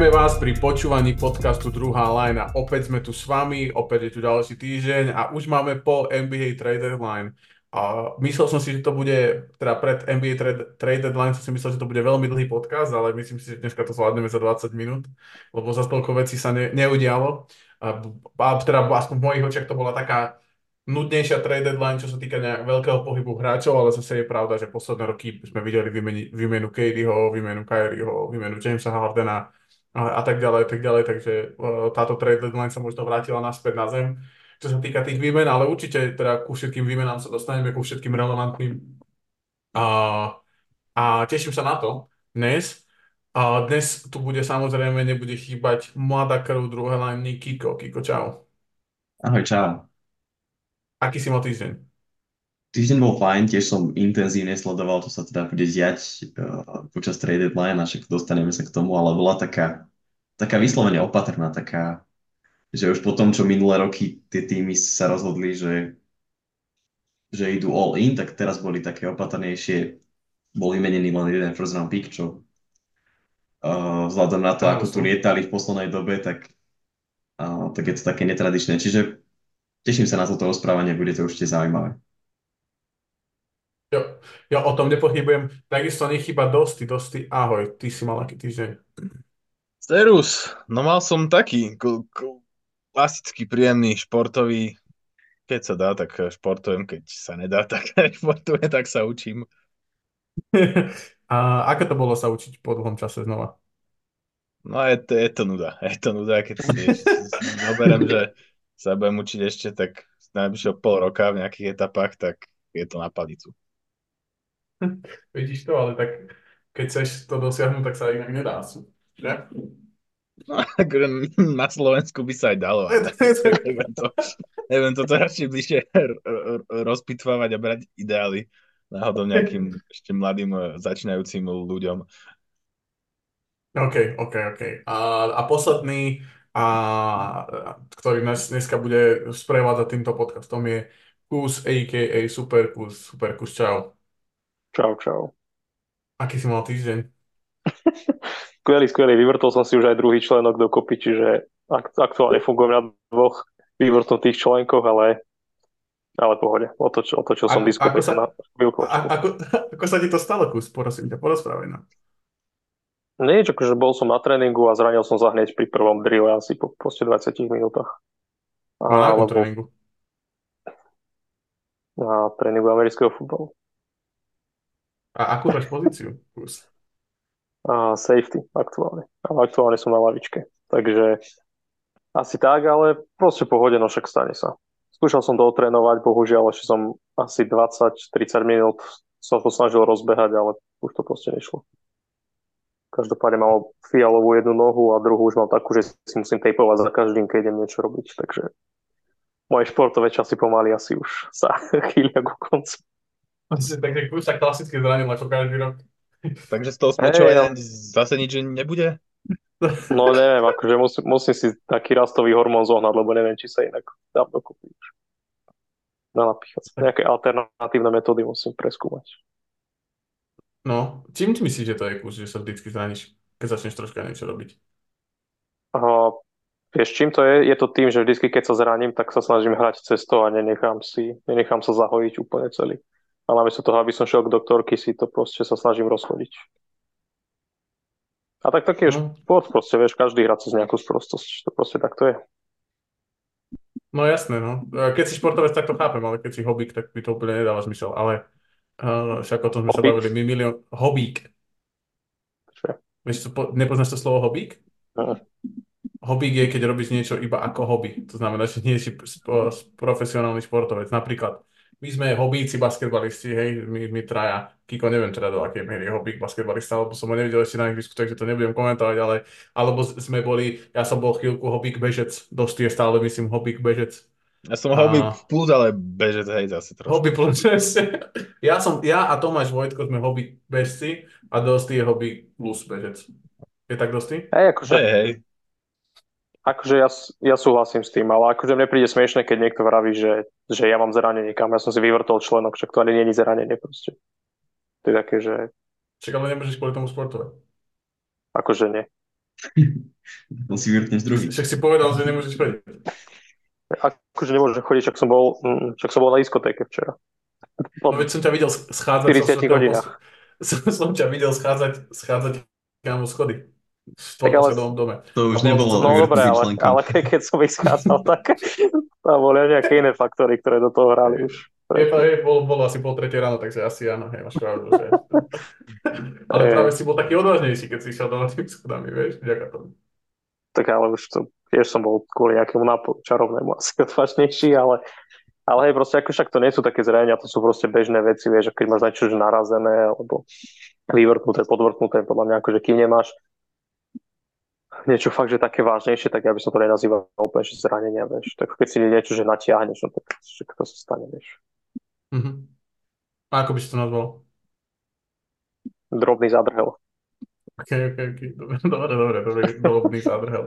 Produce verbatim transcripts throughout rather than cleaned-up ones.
Vítajme vás pri počúvaní podcastu Druhá lajna. Opäť sme tu s vami, opäť je tu ďalší týždeň a už máme po en bí ej Trade Deadline. A myslel som si, že to bude, teda pred en bí ej Trade, trade Deadline som si myslel, že to bude veľmi dlhý podcast, ale myslím si, že dneska to zvládneme za dvadsať minút, lebo za toľko vecí sa ne, neudialo. A, a teda aspoň v mojich očiach to bola taká nudnejšia trade deadline, čo sa týka nejak veľkého pohybu hráčov, ale zase je pravda, že posledné roky sme videli výmenu, výmenu K Dho, výmenu Kyrieho, výmenu Jamesa Hardena a, a tak ďalej, tak ďalej, takže uh, táto trade deadline sa možno vrátila naspäť na zem, čo sa týka tých výmen, ale určite teda ku všetkým výmenám sa dostaneme, ku všetkým relevantným uh, a teším sa na to dnes. Uh, dnes tu bude samozrejme, nebude chýbať mladá krv druhé lajny Kiko. Kiko, čau. Ahoj, čau. Aký si mal týždeň? Týždeň bol fajn, tiež som intenzívne sledoval, čo sa teda bude diať uh, počas trade deadline, a však dostaneme sa k tomu, ale bola taká, taká vyslovene opatrná, taká, že už po tom, čo minulé roky tie týmy sa rozhodli, že, že idú all in, tak teraz boli také opatrnejšie, bol vymenený len jeden first round pick, čo uh, vzhľadom na to, ako tu lietali v poslednej dobe, tak, uh, tak je to také netradičné, čiže teším sa na toto rozprávanie, bude to určite zaujímavé. Jo, jo, o tom nepochybujem. Takisto nechýba dosti, dosti. Ahoj, ty si mal aký týždeň? Serus, no mal som taký k- k- klasický, príjemný, športový. Keď sa dá, tak športujem, keď sa nedá, tak športujem, tak sa učím. A ako to bolo sa učiť po dlhom čase znova? No je to, je to nuda, je to nuda, keď si zoberiem, že sa budem učiť ešte tak najbližšieho pol roka v nejakých etapách, tak je to na palicu. Vidíš to, ale tak keď chceš to dosiahnuť, tak sa inak nedá, že? No, na Slovensku by sa aj dalo. Neviem to, neviem to teraz bližšie rozpitvávať a brať ideály náhodou nejakým ešte mladým začínajúcim ľuďom. OK, OK, OK. A, a posledný, a ktorý nás dneska bude sprevádzať týmto podcastom, je Kus, á ká á Superkus. Superkus, čau. Čau, čau. Aký si mal týždeň? Skvelý, skvelý. Vyvrtol som si už aj druhý členok dokopy, čiže aktuálne fungujem na dvoch vyvrtnutých členkoch, ale, ale pohode. O to, čo, o to, čo som diskutoval na chvíľku. Ako, ako sa ti to stalo, Kus? Porosím ťa, porozprávaj nám. Niečo, že bol som na tréningu a zranil som sa hneď pri prvom drille asi po proste dvadsiatich minútach. A, a na tréningu? Na tréningu amerického futbalu. A akú máš pozíciu? A safety aktuálne. Ale aktuálne som na lavičke. Takže asi tak, ale proste pohodeno, však stane sa. Skúšal som to otrénovať, bohužiaľ, ešte som asi dvadsať tridsať minút som to snažil rozbehať, ale už to proste nešlo. Každopádne mám fialovú jednu nohu a druhú už mám takú, že si musím tapovať za každým, keď idem niečo robiť. Takže moje športové časy pomaly asi už sa chýlia ku koncu. Takže už sa klasicky zranil ako každý rok. Takže z toho smačovania hey, zase nič nebude? No neviem, akože musím, musím si taký rastový hormón zohnať, lebo neviem, či sa inak dá dokopy už. Napíchať. Nejaké alternatívne metódy musím preskúmať. No, čím ty myslíš, že to je, Kus, že sa vždycky zraníš, keď začneš troška niečo robiť? Uh, vieš, čím to je? Je to tým, že vždycky, keď sa zraním, tak sa snažím hrať cez to a nenechám, si, nenechám sa zahojiť úplne celý. A namiesto toho, aby som šiel k doktorky, si to proste sa snažím rozchodiť. A tak taký je no. Šport proste, vieš, každý hrá cez nejakú sprostosť, to proste tak to je. No jasné, no. Keď si športovec, tak to chápem, ale keď si hobík, tak by to úplne nedáva zmysel, ale... Uh, však o tom sme hobík. Sa bavili, my milión... Hobík. Vieš, po... nepoznáš to slovo hobík? Uh. Hobík je, keď robíš niečo iba ako hobby. To znamená, že nie si sp- profesionálny športovec. Napríklad, my sme hobíci basketbalisti, hej, my, my traja. Kiko, neviem teda do akej miery je hobík basketbalista, lebo som ho nevidel ešte na ihrisku, takže to nebudem komentovať, ale alebo sme boli, ja som bol chvíľku hobík bežec, dosť je stále, myslím, hobík bežec. Ja som a... hobby plus, ale bežec, hej, zase trošku. Hobby plus, ja som, ja a Tomáš Vojtko sme hobby bežci a Dosti je hobby plus bežec. Je tak, Dosti? Hej, akože, hej, hej. Akože ja, ja súhlasím s tým, ale akože mne príde smiešne, keď niekto vraví, že, že ja mám zranenie, kam ja som si vyvrtol členok, však to ani nie je zranenie proste. To je také, že... Čak, ale nemôžeš kvôli tomu športovať. Akože nie. To si vyvrtneš druhý. Však si povedal, že nemôžeš chodiť. Akože nemôžem chodiť, však som bol, však som bol na diskotéke včera. No veď som ťa videl schádzať. štyridsať hodinách. Som, som ťa videl schádzať, schádzať kámo schody. V tvojom dome. To už nebolo. No dobré, ale, ale keď som ich schádzal, tak tam boli nejaké iné faktory, ktoré do toho hrali už. Je, je, bol, bolo asi pol tretej ráno, takže asi áno, hej, máš pravdu, že... Ale práve si bol taký odvážnejší, keď si išiel dole tým schodami, vieš, vďaka tomu. Tak ale už to, tiež som bol kvôli nejakému náporu čarovnému asi odvážnejší, ale, ale hej, proste ako však to nie sú také zranenia, to sú proste bežné veci, vieš, keď máš niečo narazené, alebo vyvrknuté, podvrknuté, podľa mňa akože kým nemáš niečo fakt, že také vážnejšie, tak ja by som to nenazýval úplne, že zranenia, vieš. Tak keď si niečo, že natiahneš, no tak to sa stane, vieš. Mm-hmm. A ako by si to nazval? Drobný zádrhel. Ok, ok, ok. Dobre, dobre, dobre, dobre. Drobný zádrhel.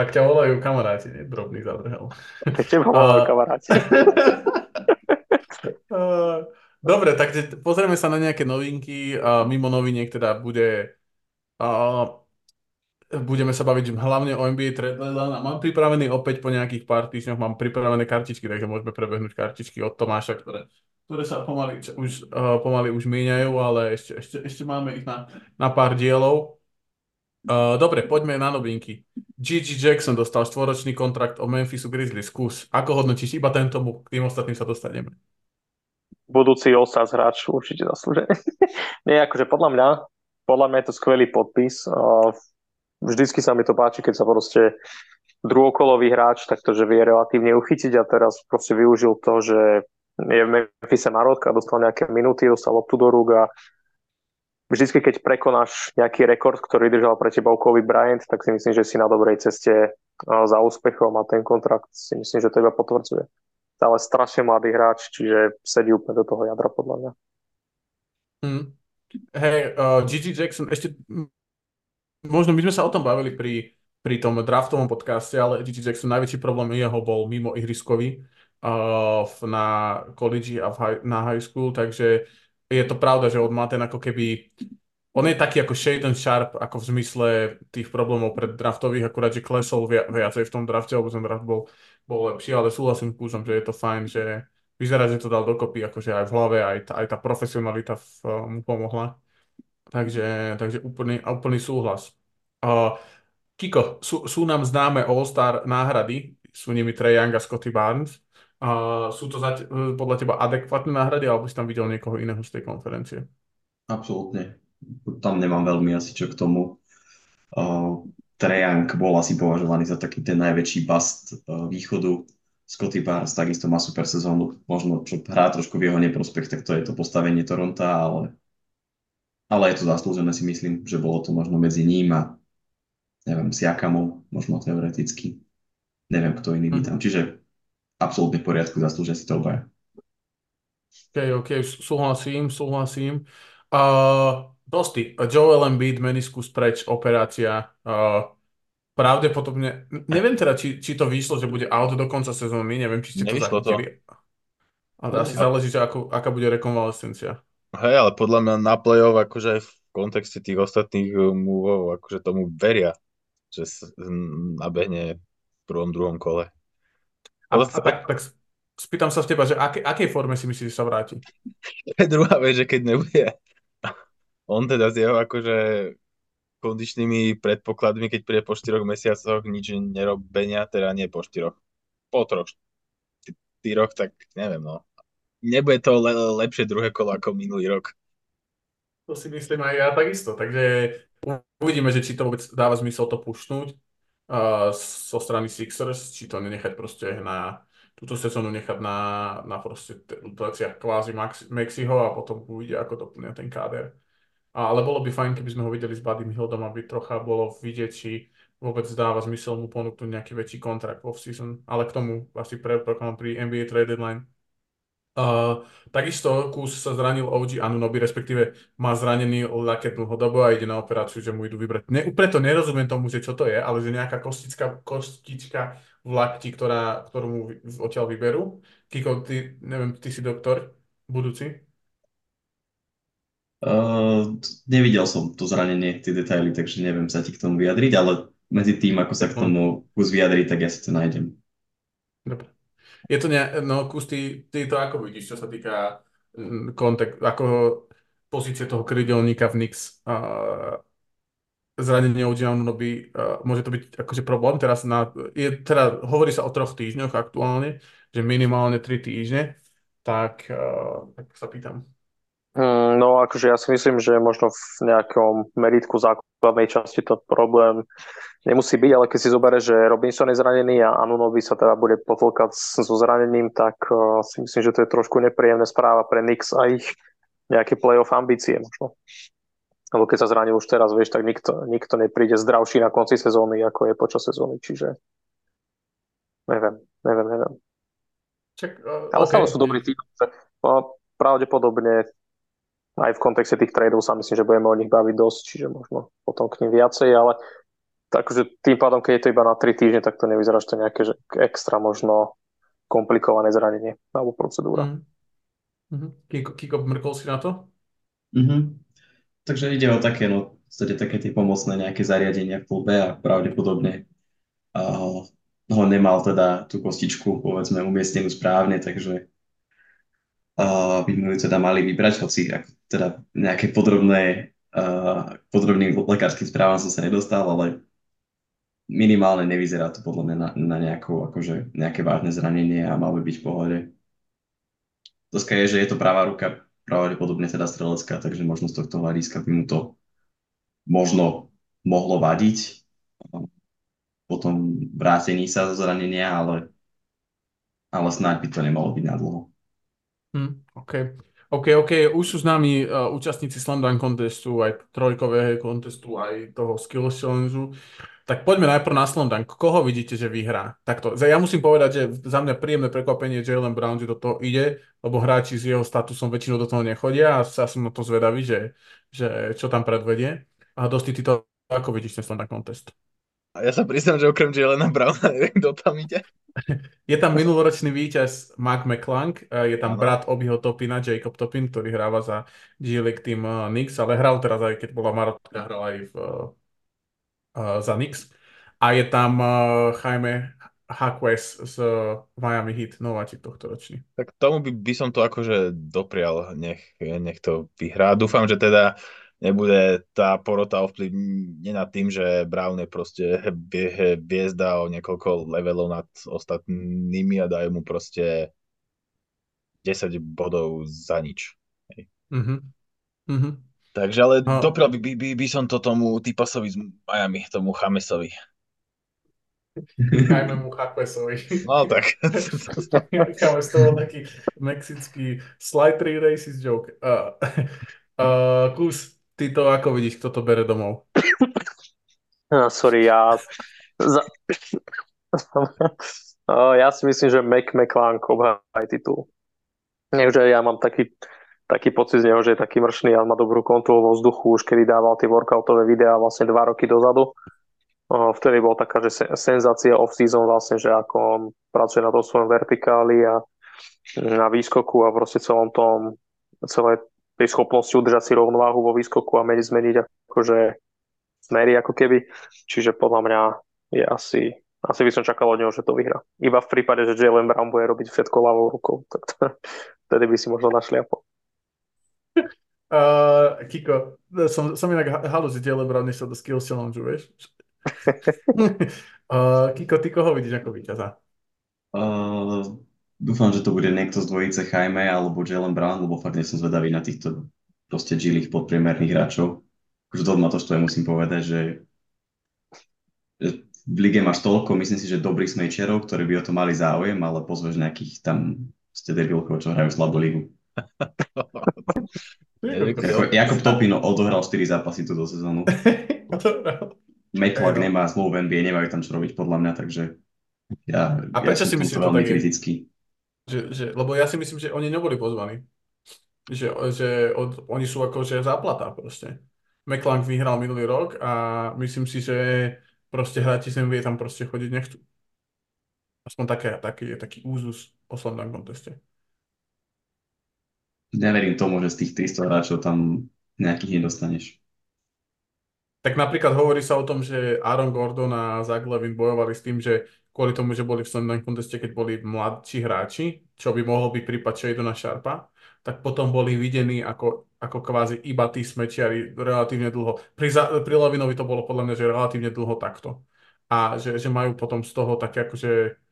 Tak ťa volajú kamaráti, nie? Drobný zádrhel. Tak ťa volajú kamaráti. Dobre, tak pozrieme sa na nejaké novinky. Mimo noviniek teda bude... Budeme sa baviť hlavne o en bí ej trade deadline a mám pripravený opäť po nejakých pár týždňoch, mám pripravené kartičky, takže môžeme prebehnúť kartičky od Tomáša, ktoré, ktoré sa pomaly už, uh, pomaly už míňajú, ale ešte, ešte, ešte máme ich na, na pár dielov. Uh, dobre, poďme na novinky. gé gé Jackson dostal štvoročný kontrakt od Memphisu Grizzlies. Skús, ako hodnotíš iba tento mu, k tým ostatným sa dostaneme? Budúci all-star hráč určite zaslúžený. Nie, akože podľa mňa, podľa mňa je to skvelý podpis. Uh, Vždycky sa mi to páči, keď sa proste druhokolový hráč takto, že vie relatívne uchytiť a teraz proste využil to, že je v Memphise marotka, dostal nejaké minúty, dostal loptu do rúk a vždycky, keď prekonáš nejaký rekord, ktorý držal pre teba Kobe Bryant, tak si myslím, že si na dobrej ceste za úspechom a ten kontrakt si myslím, že to iba potvrdzuje. Ale strašne mladý hráč, čiže sedí úplne do toho jadra podľa mňa. Hmm. Hej, uh, gé gé Jackson ešte... Možno my sme sa o tom bavili pri, pri tom draftovom podcaste, ale gé gé Jackson, najväčší problém jeho bol mimo ihriskový uh, na college a v high, na high school, takže je to pravda, že on má ten ako keby... On je taký ako Shaedon Sharpe, ako v zmysle tých problémov pred draftových, akurát, že klesol via, viacej v tom drafte, alebo ten draft bol, bol lepší, ale súhlasím s Kúžom, že je to fajn, že vyzerá, že to dal dokopy, akože aj v hlave, aj tá, aj tá profesionalita v, uh, mu pomohla. Takže, takže úplný, úplný súhlas. Uh, Kiko, sú, sú nám známe All-Star náhrady, sú nimi Trae Young a Scotty Barnes. Uh, sú to zať, podľa teba adekvátne náhrady, alebo si tam videl niekoho iného z tej konferencie? Absolútne. Tam nemám veľmi asi čo k tomu. Uh, Trae Young bol asi považovaný za taký ten najväčší bust uh, východu. Scotty Barnes takisto má super sezónu. Možno čo hrá trošku v jeho neprospech, tak to je to postavenie Toronta, ale... Ale je to zaslúžené, si myslím, že bolo to možno medzi ním a neviem, Siakamom, možno teoreticky. Neviem, kto iný by tam. Čiže absolútne v poriadku, zaslúžia si to obaja. OK, OK, súhlasím, súhlasím. Uh, dosti, Joel Embiid, meniskus preč, operácia. Uh, pravdepodobne, neviem teda, či, či to vyšlo, že bude out do konca sezóny, neviem, či ste to zachytili. Ale asi záleží, že ako, aká bude rekonvalescencia. Hej, ale podľa mňa na play-off, akože aj v kontexte tých ostatných múvov, akože tomu veria, že nabehne v prvom, druhom kole. A, a, tak, tak spýtam sa z teba, že aké, akej forme si myslíš, že sa vráti? Druhá vec, že keď nebude. On teda s jeho akože kondičnými predpokladmi, keď príde po štyroch mesiacoch, nič nerobenia, teda nie po štyroch. Po troch, štyroch, tak neviem, no. Nebude to le- lepšie druhé kolo ako minulý rok. To si myslím aj ja takisto, takže uvidíme, že či to vôbec dáva zmysel to pušnúť uh, zo strany Sixers, či to nenechať proste na túto sezónu nechať na, na proste utláciach kvázi Maxeyho a potom uvidia, ako doplňa ten káder. Ale bolo by fajn, keby sme ho videli s Buddym Hieldom, aby trocha bolo vidieť, či vôbec dáva zmysel mu ponúknuť nejaký väčší kontrakt off-season, ale k tomu asi predpokladám pri en bí ej trade deadline. Uh, takisto Kus sa zranil ó gé Anunoby, respektíve má zranený laketnú hodobu a ide na operáciu, že mu idú vybrať. Ne, preto nerozumiem tomu, že čo to je, ale že nejaká kostická, kostička v lakti, ktorá, ktorú mu odtiaľ vyberú. Kiko, ty, neviem, ty si doktor budúci? Uh, nevidel som to zranenie, tie detaily, takže neviem sa ti k tomu vyjadriť, ale medzi tým, ako sa k tomu kus vyjadriť, tak ja si to nájdem. Dobre. Je to ne... No, kus, ty, ty to ako vidíš, čo sa týka kontakt, ako pozície toho krydelníka v Knicks, uh, zranenie O G Anunoby, uh, môže to byť akože problém, teraz na... Je, teda hovorí sa o troch týždňoch aktuálne, že minimálne tri týždne, tak, uh, tak sa pýtam. No akože ja si myslím, že možno v nejakom meritku základnej časti to problém nemusí byť, ale keď si zoberie, že Robinson je zranený a Anunoby sa teda bude potlkať so zranením, tak uh, si myslím, že to je trošku nepríjemná správa pre Knicks a ich nejaké playoff ambície možno. Lebo keď sa zranil už teraz, vieš, tak nikto, nikto nepríde zdravší na konci sezóny, ako je počas sezóny, čiže neviem, neviem, neviem. Čak, uh, ale okay. Stále sú dobrý tým, no, pravdepodobne aj v kontexte tých tradeov sa myslím, že budeme o nich baviť dosť, čiže možno potom k nim viacej, ale takže tým pádom, keď je to iba na tri týždne, tak to nevyzerá, že to nejaké že extra možno komplikované zranenie alebo procedúra. Mm-hmm. Kiko, Kiko, mrkol si na to? Mm-hmm. Takže ide o také, no, v podstate také tie pomocné nejaké zariadenia v klube a pravdepodobne uh, ho nemal teda tú kostičku, povedzme, umiestnenú správne, takže Uh, by mu teda mali vybrať, hoci ako teda nejaké podrobné uh, podrobným lekárskym správam som sa nedostal, ale minimálne nevyzerá to podľa mňa na, na nejakú, akože nejaké vážne zranenie a mal by byť v pohode. Doska je, že je to pravá ruka, pravdepodobne teda strelecká, takže možno z tohto hľadiska by mu to možno mohlo vadiť potom vrátení sa zo zranenia, ale, ale snáď by to nemalo byť na dlho. Hmm, okay. OK, OK, už sú známi uh, účastníci Slam Dunk contestu, aj trojkového contestu, aj toho Skills Challengeu. Tak poďme najprv na Slam Dunk. Koho vidíte, že vyhrá? Takto. Ja musím povedať, že za mňa príjemné prekvapenie Jaylen Brown, že do toho ide, lebo hráči s jeho statusom väčšinou do toho nechodia a ja som na to zvedavý, že, že čo tam predvedie. A dosti ty to, ako vidíš ten Slam Dunk contest? A ja sa priznám, že okrem Jaylena Browna neviem, kto tam ide. Je tam minuloročný víťaz Mark McClung, je tam ano. Brat Obiho Toppina, Jacob Toppin, ktorý hráva za G-League tým uh, Knicks, ale hral teraz aj keď bola Marotka, hral aj v, uh, uh, za Knicks. A je tam uh, Jaime Haquez z uh, Miami Heat, nováčik tohto ročný. Tak tomu by, by som to akože doprial, nech, nech to vyhrá. Dúfam, že teda nebude tá porota ovplyvnená tým, že Brown je proste hviezda o niekoľko levelov nad ostatnými a dajú mu proste desať bodov za nič. Mm-hmm. Mm-hmm. Takže ale no. doprial by, by, by som to tomu typasovi z Miami, tomu Chamesovi. Najmä mu Chamesovi. No tak. Chames to bol taký mexický slightly racist joke. Uh, uh, kus. Ty to ako vidíš, kto to bere domov? No, sorry, ja... Za... ja si myslím, že Mac McClung obhájí titul. Takže ja mám taký, taký pocit z neho, že je taký mršný a má dobrú kontrolu vo vzduchu, už kedy dával tie workoutové videá vlastne dva roky dozadu. Vtedy bola taká, že senzácia off-season vlastne, že ako on pracuje na tom svojom vertikáli a na výskoku a proste celom tom celé tej schopnosti udržať si rovnováhu vo výskoku a zmeniť akože smery ako keby. Čiže podľa mňa je asi, asi by som čakal od neho, že to vyhrá. Iba v prípade, že Jaylen Brown bude robiť všetko ľavou rukou, tak to, tedy by si možno našliapol. Uh, Kiko, som, som inak halu, že Jaylen Brown nešiel do Skills Challenge, vieš? uh, Kiko, ty koho vidíš ako víťaza? Uh... Dúfam, že to bude niekto z dvojice Jaime alebo Jaylen Brown, lebo fakt nie som zvedavý na týchto proste džilých podpriemerných hráčov. Už to má to, čo ja musím povedať, že v lige máš toľko, myslím si, že dobrých smejčerov, ktorí by o to mali záujem, ale pozveš nejakých tam ste debilkov, čo hrajú slabú ligu. Jakob Toppin odohral štyri zápasy túto sezónu. McClung nemá zmluvu v N B A, nemajú tam čo robiť podľa mňa, takže ja, a ja som tu veľmi kritický. Že, že, lebo ja si myslím, že oni neboli pozvaní. Že, že od, oni sú akože záplata proste. McClung vyhral minulý rok a myslím si, že proste hráči sem vie tam proste chodiť nechcú. Aspoň také, taký je taký úzus o Slam Dunk conteste. Neverím tomu, že z tých tristo hráčov tam Nejakých nedostaneš. Tak napríklad hovorí sa o tom, že Aaron Gordon a Zach LaVine bojovali s tým, že kvôli tomu, že boli v slam dunk conteste, keď boli mladší hráči, čo by mohol byť prípad Shaedona Sharpa, tak potom boli videní ako, ako kvázi iba tí smečiari relatívne dlho. Pri, pri LaVineovi to bolo podľa mňa, že relatívne dlho takto. A že, že majú potom z toho také akože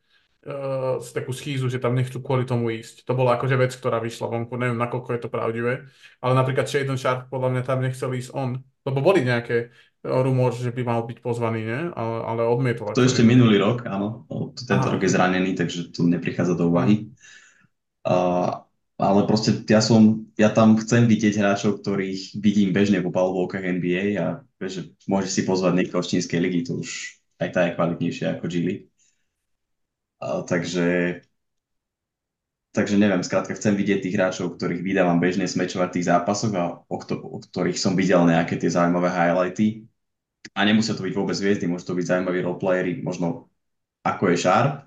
z takú schýzu, že tam nechcú kvôli tomu ísť. To bola akože vec, ktorá vyšla vonku. Neviem, nakoľko je to pravdivé. Ale napríklad Shaedon Sharpe podľa mňa tam nechcel ísť on. Lebo boli nejaké rumor, že by mal byť pozvaný, nie? Ale, ale odmietol. To ešte minulý rok, áno. Tento Aha. rok je zranený, takže tu neprichádza do úvahy. Uh, ale proste ja som, ja tam chcem vidieť hráčov, ktorých vidím bežne po palovkách en bí ej a vieš, môžeš si pozvať niekoho z čínskej ligy, to už aj tá je kvalitnejšia ako G-League. A takže, takže neviem, skrátka chcem vidieť tých hráčov, ktorých vydávam bežne smečovať tých zápasoch a o, kto, o ktorých som videl nejaké tie zaujímavé highlighty. A nemusia to byť vôbec hviezdy, môžu to byť zaujímaví roleplayeri, možno ako je Sharp,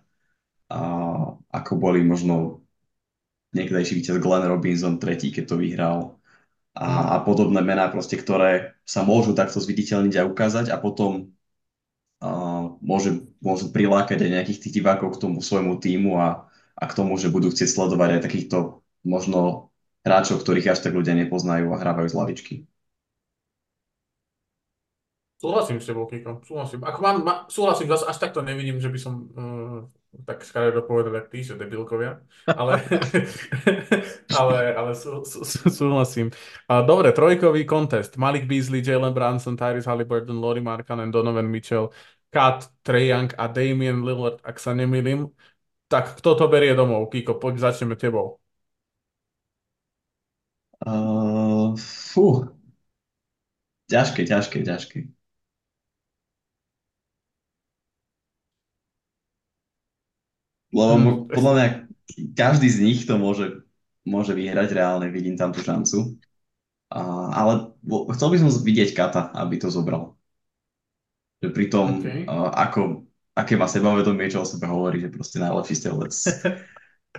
a ako boli možno niekdejší víťaz Glenn Robinson tretí, keď to vyhral. A, a podobné mená, proste, ktoré sa môžu takto zviditeľniť a ukázať a potom Uh, môže, môžu prilákať aj nejakých tých divákov k tomu svojmu týmu a, a k tomu, že budú chcieť sledovať aj takýchto možno hráčov, ktorých až tak ľudia nepoznajú a hrávajú z lavičky. Súhlasím s tebou, Kiko. Súhlasím. Ako mám, ma, súhlasím, zase až takto nevidím, že by som uh, tak skarero povedal, jak ty, že debilkovia. Ale, ale, ale sú, sú, sú, súhlasím. Uh, dobre, trojkový kontest. Malik Beasley, Jaylen Brown, Tyrese Halliburton, Lauri Markkanen, Donovan Mitchell, Kat, Trae Young a Damian Lillard, ak sa nemýlim. Tak kto to berie domov, Kiko? Poď, začneme tebou. Uh, fú. Ťažké, ťažké, ťažké. Lebo podľa mňa každý z nich to môže, môže vyhrať reálne, vidím tam tú šancu. A, ale chcel by som vidieť Kata, aby to zobral. Že pri tom, okay. a, ako, aké má sebavedomie, čo o sebe hovorí, že proste najlepší strelec.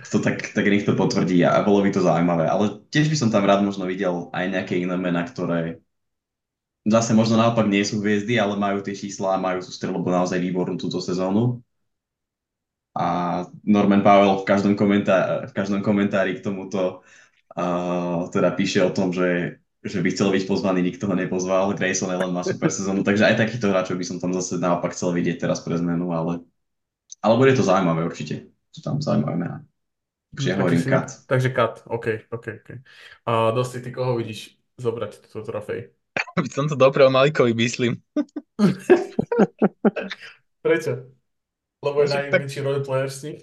To tak, tak nech to potvrdí a bolo by to zaujímavé. Ale tiež by som tam rád možno videl aj nejaké iné mená, ktoré zase možno naopak nie sú hviezdy, ale majú tie čísla a majú tú streľbu naozaj výbornú túto sezónu. A Norman Powell v každom, komentá- v každom komentári k tomuto uh, teda píše o tom, že, že by chcel byť pozvaný, nikto ho nepozval. Grayson Allen má super sezónu, takže aj takýchto hráčov by som tam zase naopak chcel vidieť teraz pre zmenu, ale, ale bude to zaujímavé určite. To tam zaujímavé mená. Takže ja hovorím Kat. Takže Kat, OK, OK, OK. A Dosti, ty koho vidíš zobrať túto trofej? Aby som to doprel Malikovi Beasleym. Prečo? Lebo je najmenší roleplayer z nich.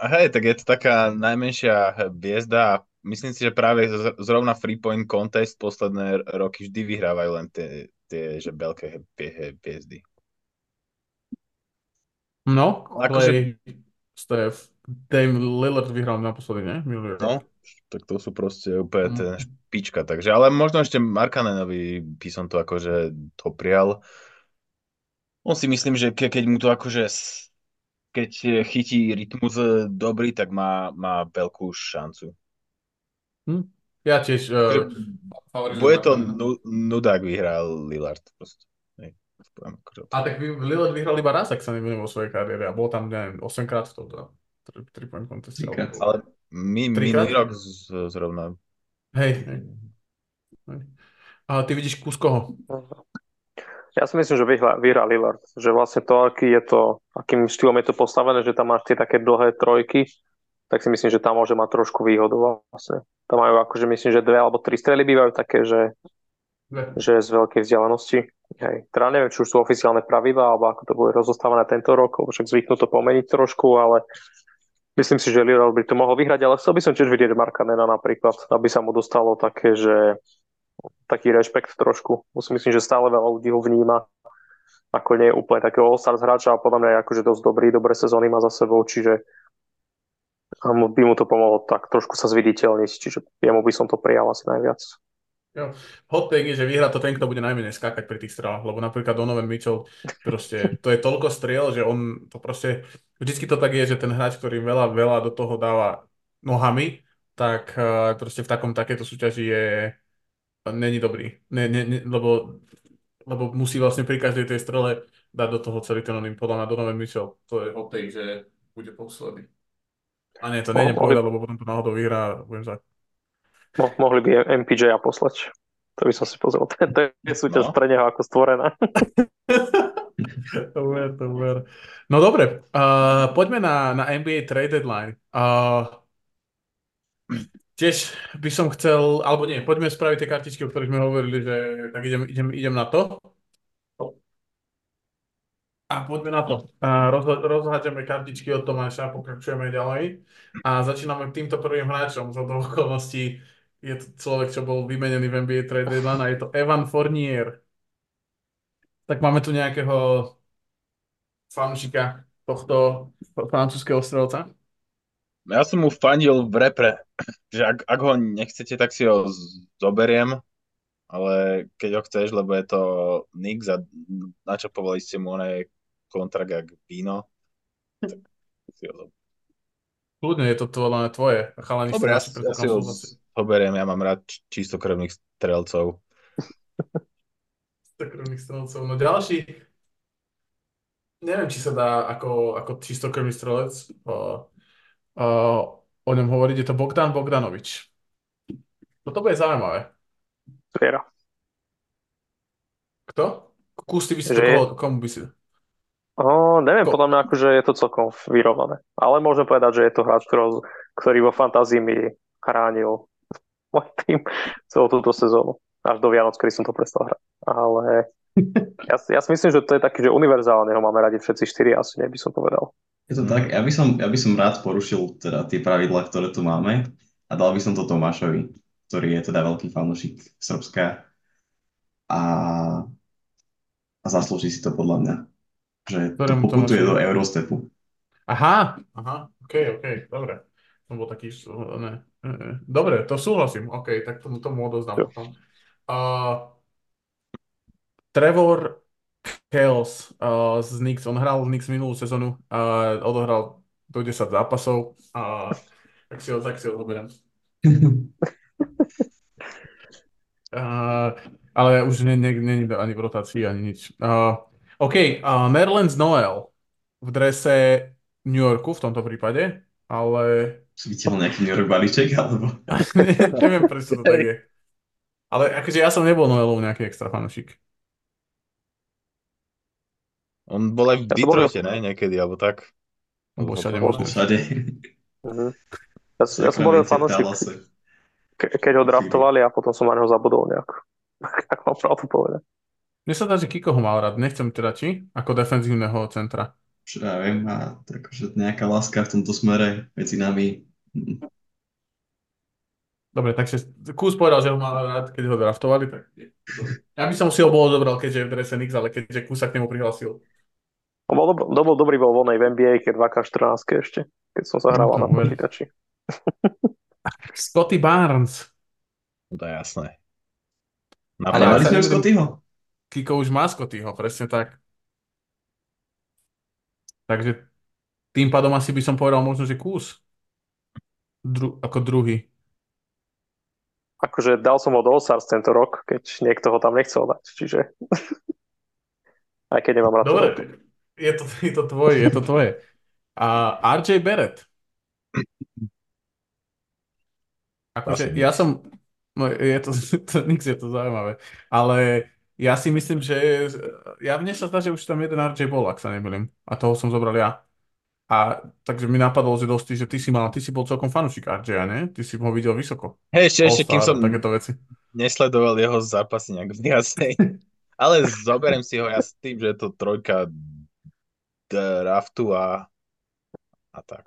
Hej, tak je to taká najmenšia hviezda a myslím si, že práve zrovna Free Point Contest posledné roky vždy vyhrávajú len tie, tie že veľké hviezdy. No, akože Steph, Dame Lillard vyhral naposledy, ne? Milý no, tak to sú proste úplne ten špička, takže, ale možno ešte Markkanenovi by som to akože to prial. On si myslím, že ke, keď mu to akože keď chytí rytmus dobrý, tak má, má veľkú šancu. Hm? Ja tiež uh, favorizom. Bude to nu, nudák vyhral Lillard proste. A tak Lillard vyhral iba raz, ak sa neviem vo svojej kariére. A bol tam, neviem, osemkrát v tomto tri-point conteste. Ale my, minulý rok z, zrovna. Hej. Hej. Hej. A ty vidíš kus koho? Ja si myslím, že vyhral vyhra Lillard. Že vlastne to, aký je to, akým štýlom je to postavené, že tam máš tie také dlhé trojky, tak si myslím, že tam môže mať trošku výhodu. Vlastne. Tam majú akože myslím, že dve alebo tri strely bývajú také, že že z veľkej vzdialenosti. Hej. Teda neviem, či už sú oficiálne pravidlá, alebo ako to bude rozostávané tento rok, však zvyknú to pomeniť trošku, ale myslím si, že Lillard by to mohol vyhrať, ale chcel by som tiež vidieť Markkanena napríklad, aby sa mu dostalo také, že taký rešpekt trošku. Myslím, že stále veľa ľudí ho vníma, ako nie je úplne takého all-star hráča a podľa mňa je akože dosť dobrý, dobré sezóny má za sebou, čiže by mu to pomohlo tak trošku sa zviditeľniť, čiže jemu by som to prijal asi najviac. Jo. Hot take je, že vyhrá to ten, kto bude najmenej skákať pri tých strelách, lebo napríklad Donovan Mitchell proste, to je toľko striel, že on to proste, vždycky to tak je, že ten hráč, ktorý veľa, veľa do toho dáva nohami, tak proste v takom takéto súťaži je není dobrý, ne, ne, ne, lebo, lebo musí vlastne pri každej tej strele dať do toho celý ten oným, podľa mňa Donovan Mitchell. To je o tej, že bude posledný. A nie, to nejde povedať, lebo potom to náhodou vyhrá, budem zať. No, mohli by em pé jé a poslať. To by som si pozrel. To je súťaž no. pre neho ako stvorená. Dobre, dobre. No dobre, uh, poďme na, na en bí ej trade deadline. Uh, tiež by som chcel, alebo nie, poďme spraviť tie kartičky, o ktorých sme hovorili, že tak idem, idem, idem na to. A poďme na to. Rozho- rozhádžeme kartičky od Tomáša, pokračujeme ďalej. A začíname týmto prvým hráčom. Z okolností je to človek, čo bol vymenený v en bí ej trade deadline a je to Evan Fournier. Tak máme tu nejakého fanúšika tohto francúzskeho strelca. Ja som mu fandil v repre. Že ak, ak ho nechcete, tak si ho zoberiem. Ale keď ho chceš, lebo je to Knicks a načapovali ste mu oné kontrakt jak víno, tak si ho zoberiem. Kľudne je to tvoje, tvoje. Chalani, dobre, ja, ja si ho zoberiem, ja mám rád čistokrvných strelcov. Čistokrvných strelcov. No ďalší, neviem, či sa dá ako, ako čistokrvný strelec o, o, o ňom hovoriť, je to Bogdan Bogdanovič. No to bude zaujímavé. Viera. Kto? Kus, ty by si že... to komu by si... O, neviem, Ko... podľa mňa akože je to celkom vyrovnané. Ale môžem povedať, že je to hráč, ktorý, ktorý vo fantázii mi chránil môj tým celú túto sezónu. Až do Vianoc, kedy som to prestal hrať. Ale ja, ja si myslím, že to je taký, že univerzálne ho máme radi všetci štyri, asi nie by som povedal. Je to tak, ja by som, ja by som rád porušil teda tie pravidlá, ktoré tu máme a dal by som to Tomášovi, ktorý je teda veľký fanúšik Srbska a, a zaslúži si to podľa mňa, že to poputuje do Eurostepu. Aha, aha, ok, ok, dobre. To bol taký, ne, ne, dobre, to súhlasím, ok, tak tomu, tomu odoznám. Uh, Trevor Chaos uh, z Knicks, on hral v Knicks minulú sezonu, uh, odohral do desať zápasov, uh, tak si ho, tak si ho zoberiem. Uh, ale už nie je ani v rotácii, ani nič. Uh, OK, uh, Nerlens Noel v drese New Yorku v tomto prípade, ale... Svítil nejaký New York balíček, alebo... Neviem, prečo to tak je. Ale akože ja som nebol Noelov nejaký extra fanúšik. On bol aj v Detroite, ne? Niekedy, alebo tak? On bol všade možno. Ja som bol fanúšik... Ke- keď ho draftovali a potom som na neho zabudol nejak. Ak mám pravdu povedať. Mne sa dá, že Kiko ho mal rád. Nechcem teda či? Ako defenzívneho centra. Čo ja viem. A takže nejaká láska v tomto smere medzi nami. Dobre, takže Kús povedal, že ho mal rád, keď ho draftovali. Tak... Ja by som si ho bol odobral, keďže je v drese Knicks, ale keďže Kús sa k nemu prihlásil. On bol, do- bol dobrý, bol voľnej v en bí ej, keď dva ká štrnásť ešte. Keď som zahrával no, na počítači. Scotty Barnes. To je jasné. Ale mali sme Scottyho. Kiko už má Scottyho, presne tak. Takže tým pádom asi by som povedal možno, že Kús. Dru- ako druhý. Akože dal som ho do All-Stars tento rok, keď niekto ho tam nechcel dať. Čiže... Aj keď nemám rád. Dobre, je to, je to tvoje, je to tvoje. A er jé Barrett. Akože ja som, no je to, to nič je to zaujímavé, ale ja si myslím, že ja mne sa zdá, že už tam jeden er jé bol, ak sa nemýlim, a toho som zobral ja. A takže mi napadlo, že dosť, že ty si mal, ty si bol celkom fanúšik er jé, ne? Ty si ho videl vysoko. Hej, ešte, ešte, kým som takéto veci. Nesledoval jeho zápasy nejak viacej, ale zoberiem si ho ja s tým, že je to trojka draftu a a tak.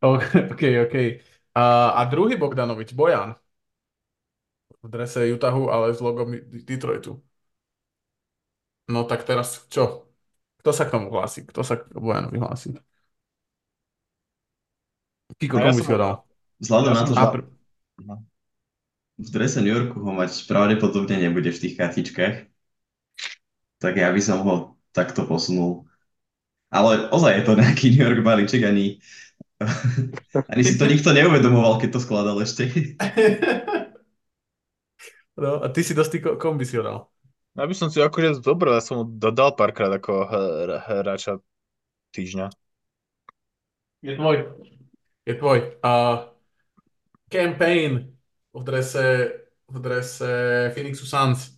OK, OK. A druhý Bogdanovič, Bojan. V drese Utahu, ale s logom Detroitu. No tak teraz čo? Kto sa k tomu hlási? Kto sa k Bojanovi hlási? Kiko, komu by si ho dal? Vzhľadom na to, že v drese New Yorku ho mať pravdepodobne nebude v tých kartičkách. Tak ja by som ho takto posunul. Ale ozaj je to nejaký New York balíček, ani... Ani si to nikto neuvedomoval, keď to skladal ešte. No, a ty si dosť, kom by si ho dal? Ja by som si akože zobral, ja som ho dodal párkrát ako hráča týždňa. Je tvoj. Je tvoj. Uh, campaign v drese, v drese Phoenixu Suns.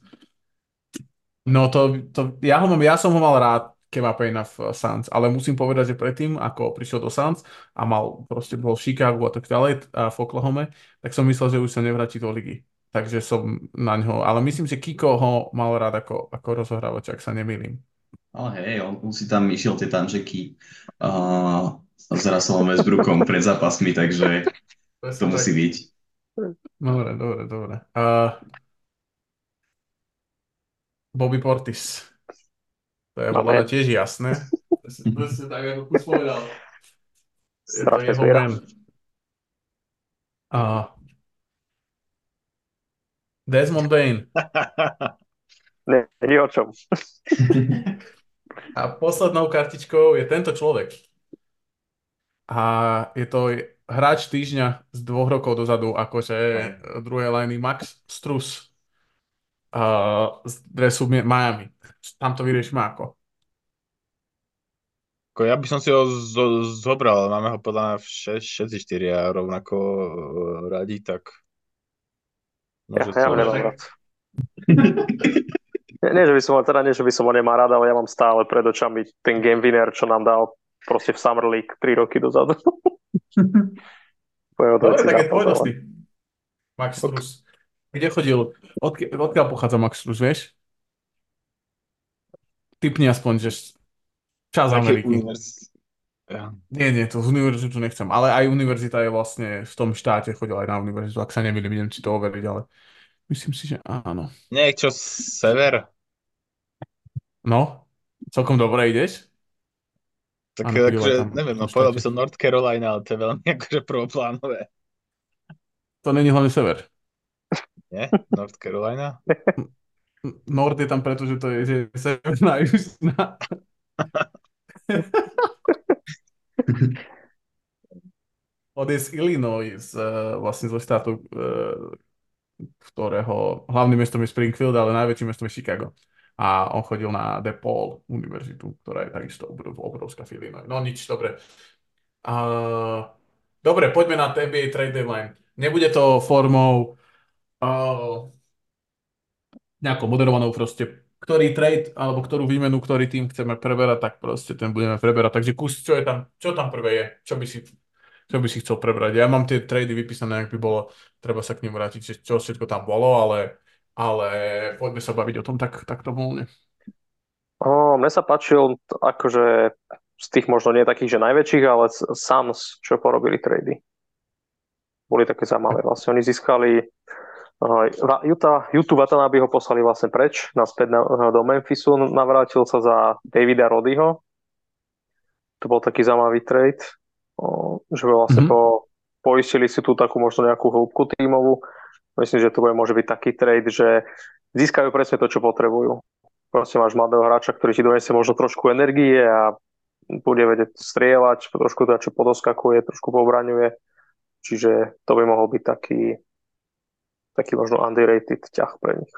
No to, to ja, ho mám, ja som ho mal rád, Kema Payna v Suns, ale musím povedať, že predtým, ako prišiel do Suns a mal, proste bol v Chicagu a tak ďalej a v Oklahome, tak som myslel, že už sa nevráti do ligy. Takže som na ňo, ale myslím, že Kiko ho mal rád ako, ako rozohrávač, ak sa nemýlim. Ale hej, on si tam išiel tie tanžeky uh, s Russellom Westbrookom pred zápasmi, takže to musí byť. Dobre, dobre, dobre. Uh, Bobby Portis. To je podľa tiež jasné. To si, to si tak ako kus povedal. Je to jeho man. Uh, Desmond Bane. Nie, nie o čom. A poslednou kartičkou je tento človek. A je to hráč týždňa z dvoch rokov dozadu, akože druhé liny Max Strus uh, z dresu Miami. Tam to vyrieš máko. Ja by som si ho zo- zobral, máme ho podľa mňa v šesť štyri a rovnako radí, tak... No, ja, ja ho nemám rád. nie, nie, že by som ho, teda nie, že by som ho nemá rád, ale ja mám stále pred očami ten game winner, čo nám dal proste v Summer League tri roky dozadu. Dobre, tak je tvoj dostý. Max Strus. Kde chodil? Odk- odkiaľ pochádza Max Strus, vieš? Typni aspoň, že čas Ameriky. Ja. Nie, nie, to z univerzitu nechcem. Ale aj univerzita je vlastne v tom štáte, chodil aj na univerzitu, ak sa nemýlim, idem si to overiť, ale myslím si, že áno. Niečo sever. No, celkom dobre ideš. Tak ano, akože, tam, neviem, no povedal by som North Carolina, ale to je veľmi akože prvoplánové. To není hlavne sever. Nie? North Carolina? Nord je tam preto, že to je že severná južná. On je z Illinois, vlastne zo štátu, ktorého hlavným mestom je Springfield, ale najväčším mestom je Chicago. A on chodil na DePaul univerzitu, ktorá je takisto obrovská v Illinois. No nič, dobre. Uh, dobre, poďme na en bí ej trade deadline. Nebude to formou uh, nejakou moderovanou proste, ktorý trade, alebo ktorú výmenu, ktorý tým chceme preberať, tak proste ten budeme preberať. Takže kus, čo je tam, čo tam prvé je, čo by si, čo by si chcel prebrať. Ja mám tie trady vypísané, ak by bolo, treba sa k nim vrátiť, že čo všetko tam bolo, ale, ale poďme sa baviť o tom tak, takto voľne. Oh, mne sa páčil, akože z tých možno nie takých, že najväčších, ale sám, čo porobili trady. Boli také zaujímavé. Vlastne oni získali Juta, Jutu Watanabe ho poslali vlastne preč, naspäť na, do Memphisu, navrátil sa za Davida Roddyho. To bol taký zaujímavý trade, že vlastne mm-hmm. po, poistili si tú takú možno nejakú hĺbku tímovú. Myslím, že to bude, môže byť taký trade, že získajú presne to, čo potrebujú. Proste máš mladého hráča, ktorý ti donesie možno trošku energie a bude vedieť strieľať, trošku to, čo podoskakuje, trošku pobraňuje. Čiže to by mohol byť taký taký možno underrated ťah pre nich.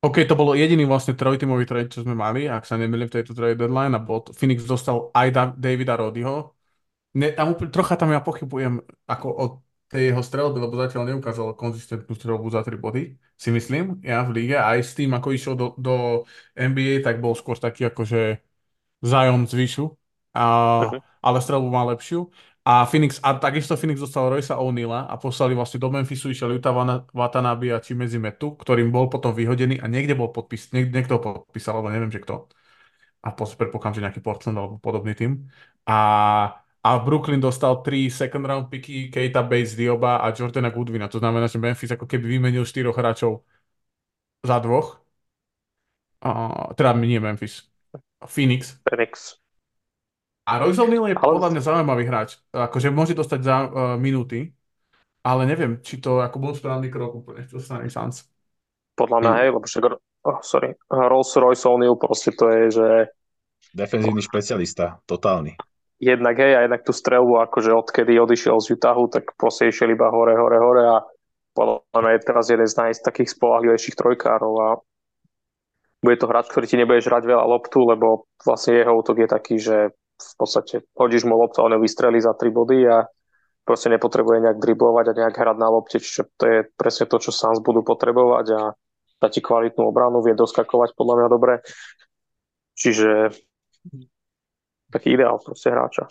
OK, to bolo jediný vlastne trojtímový trade, čo sme mali, ak sa nemýlim v tejto trade deadline, a bol to, Phoenix dostal aj da- Davida Roddyho. Ne, tam úplne, trocha tam ja pochybujem ako o tej jeho strelbe, lebo zatiaľ neukázal konzistentnú strelbu za tri body, si myslím, ja v líge. Aj s tým, ako išiel do, do en bí ej, tak bol skôr taký akože zájom z výšu, a, uh-huh. ale strelbu má lepšiu. A, Phoenix, a takisto Phoenix dostal Roysa O'Neala a poslali vlastne do Memphisu, išiel Juta Watanabe a Chimezi Metu, ktorým bol potom vyhodený a niekde bol podpis, niek- niekto ho podpísal, alebo neviem, že kto. A predpokladám, že nejaký Portland alebo podobný tým. A, a Brooklyn dostal tri second round picky, Keita Bates, Dioba a Jordana Goodwina. To znamená, že Memphis ako keby vymenil štyroch hráčov za dvoch. A, teda nie Memphis. Phoenix. Phoenix. A Royce O'Neal je podľa mňa zaujímavý hráč. Akože môže dostať za uh, minúty, ale neviem, či to ako bol správny krok úplne. To sa neviem šanc. Podľa mňa, mm. hej, lebo však... Oh, sorry. Rolls Royce O'Neal proste to je, že... Defenzívny špecialista, totálny. Jednak hej, a jednak tú strelbu, akože odkedy odišiel z Utahu, tak proste išiel iba hore, hore, hore a podľa mňa je teraz jeden z naj- takých spoľahlivejších trojkárov a bude to hráč, ktorý ti nebude žrať veľa loptu, lebo vlastne jeho útok je taký, že v podstate hodíš mu loptu a on ju vystrelí za tri body a proste nepotrebuje nejak driblovať a nejak hrať na lopte, čiže to je presne to, čo Suns budú potrebovať a dá ti kvalitnú obranu, vie doskakovať podľa mňa dobre. Čiže taký ideál proste hráča.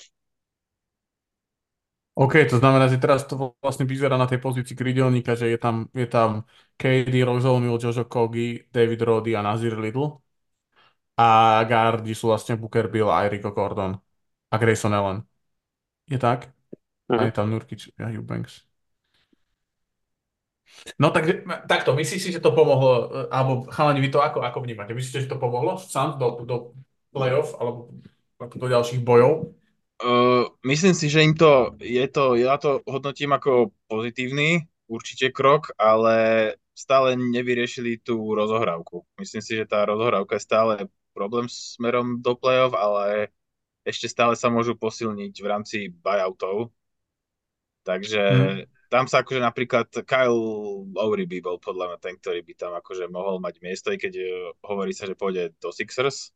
OK, to znamená, že teraz to vlastne vyzerá na tej pozícii krydelníka, že je tam, je tam ká dé, Rozomill, Josh Okogie, David Roddy a Nazir Little. A gardi sú vlastne Booker Bill a Eric Gordon a Grayson Allen. Je tak? Mm-hmm. A je tam Nurkic a Eubanks. No tak, takto, myslíš si, že to pomohlo, alebo chalani, vy to ako, ako vnímate? Myslíte, že to pomohlo sám do, do playoff alebo do ďalších bojov? Uh, myslím si, že im to je to, ja to hodnotím ako pozitívny určite krok, ale stále nevyriešili tú rozohrávku. Myslím si, že tá rozohrávka je stále problém smerom do play-off, ale ešte stále sa môžu posilniť v rámci buyoutov. Takže hmm. tam sa akože napríklad Kyle Lowry by bol podľa mňa ten, ktorý by tam akože mohol mať miesto, i keď hovorí sa, že pôjde do Sixers.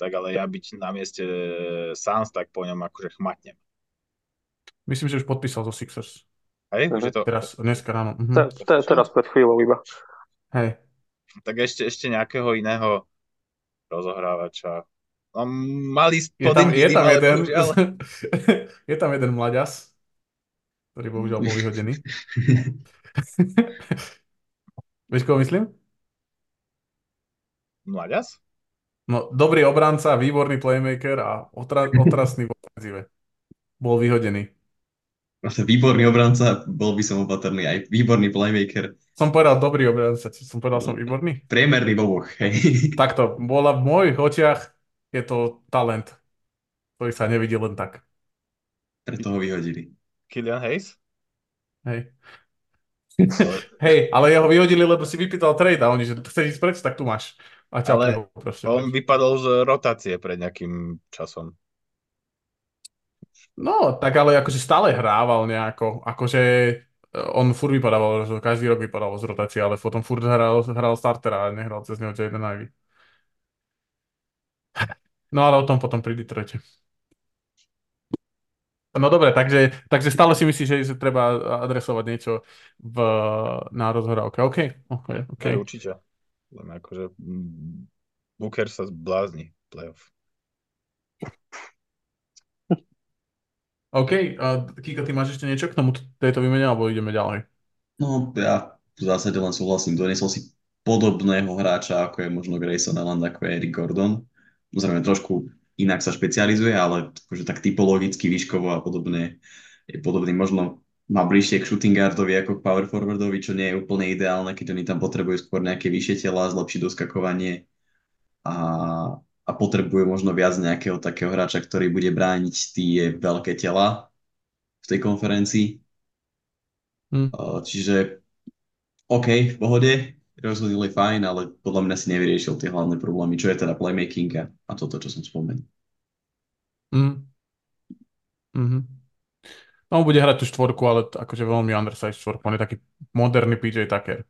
Tak ale ja byť na mieste Suns, tak po ňom akože chmatnem. Myslím, že už podpísal zo Sixers. Hej, mhm. že to... Teraz, dneska ráno. Mhm. Te, te, teraz pred chvíľou iba. Hej. Tak ešte, ešte nejakého iného rozohrávača. No, malý spodný... Je tam, je tam jeden, kúži, ale... je tam jeden mlaďas, ktorý bohužiaľ bol vyhodený. Vieš, koho myslím? Mlaďas? No, dobrý obranca, výborný playmaker a otra- otrasný v ofenzíve. Bol vyhodený. Vlastne výborný obranca, bol by som opatrný, aj výborný playmaker. Som povedal dobrý obranca, som povedal som výborný. Priemerný boboch, hej. Takto, bola v mojich očiach, je to talent, ktorý sa nevidí len tak. Preto ho vyhodili. Killian Hayes? Hej. Hej, ale jeho vyhodili, lebo si vypýtal trade a oni, že chceš ísť preč, tak tu máš. A ale proste, on vypadol z rotácie pred nejakým časom. No, tak ale akože stále hrával nejako. Akože on furt vypadával, každý rok vypadal z rotácie, ale potom furt hral, hral startera a nehral cez neho Jaden Ivey. No ale o tom potom príde tretie. No dobre, takže, takže stále si myslíš, že, že treba adresovať niečo v, na rozhrávke. OK, OK, OK. Ne, určite. Len akože Booker sa zblázni playoff. OK, a Kiko, ty máš ešte niečo k tomu tejto výmene, alebo ideme ďalej? No, ja v zásade len súhlasím, doniesol si podobného hráča, ako je možno Grayson Allen, ako je Eric Gordon. Samozrejme, trošku inak sa špecializuje, ale akože tak typologicky, výškovo a podobne je podobný. Možno má bližšie k shooting guardovi ako k power forwardovi, čo nie je úplne ideálne, keď oni tam potrebujú skôr nejaké vyššie tela, zlepší doskakovanie a, a potrebujú možno viac nejakého takého hráča, ktorý bude brániť tie veľké tela v tej konferencii. Hmm. Čiže OK, v pohode, rozhodili fajn, ale podľa mňa si nevyriešil tie hlavné problémy, čo je teda playmaking a toto, čo som spomenul. Hmm. Mhm. On bude hrať tú štvorku, ale akože veľmi undersized štvorku. On je taký moderný pé džej Tucker.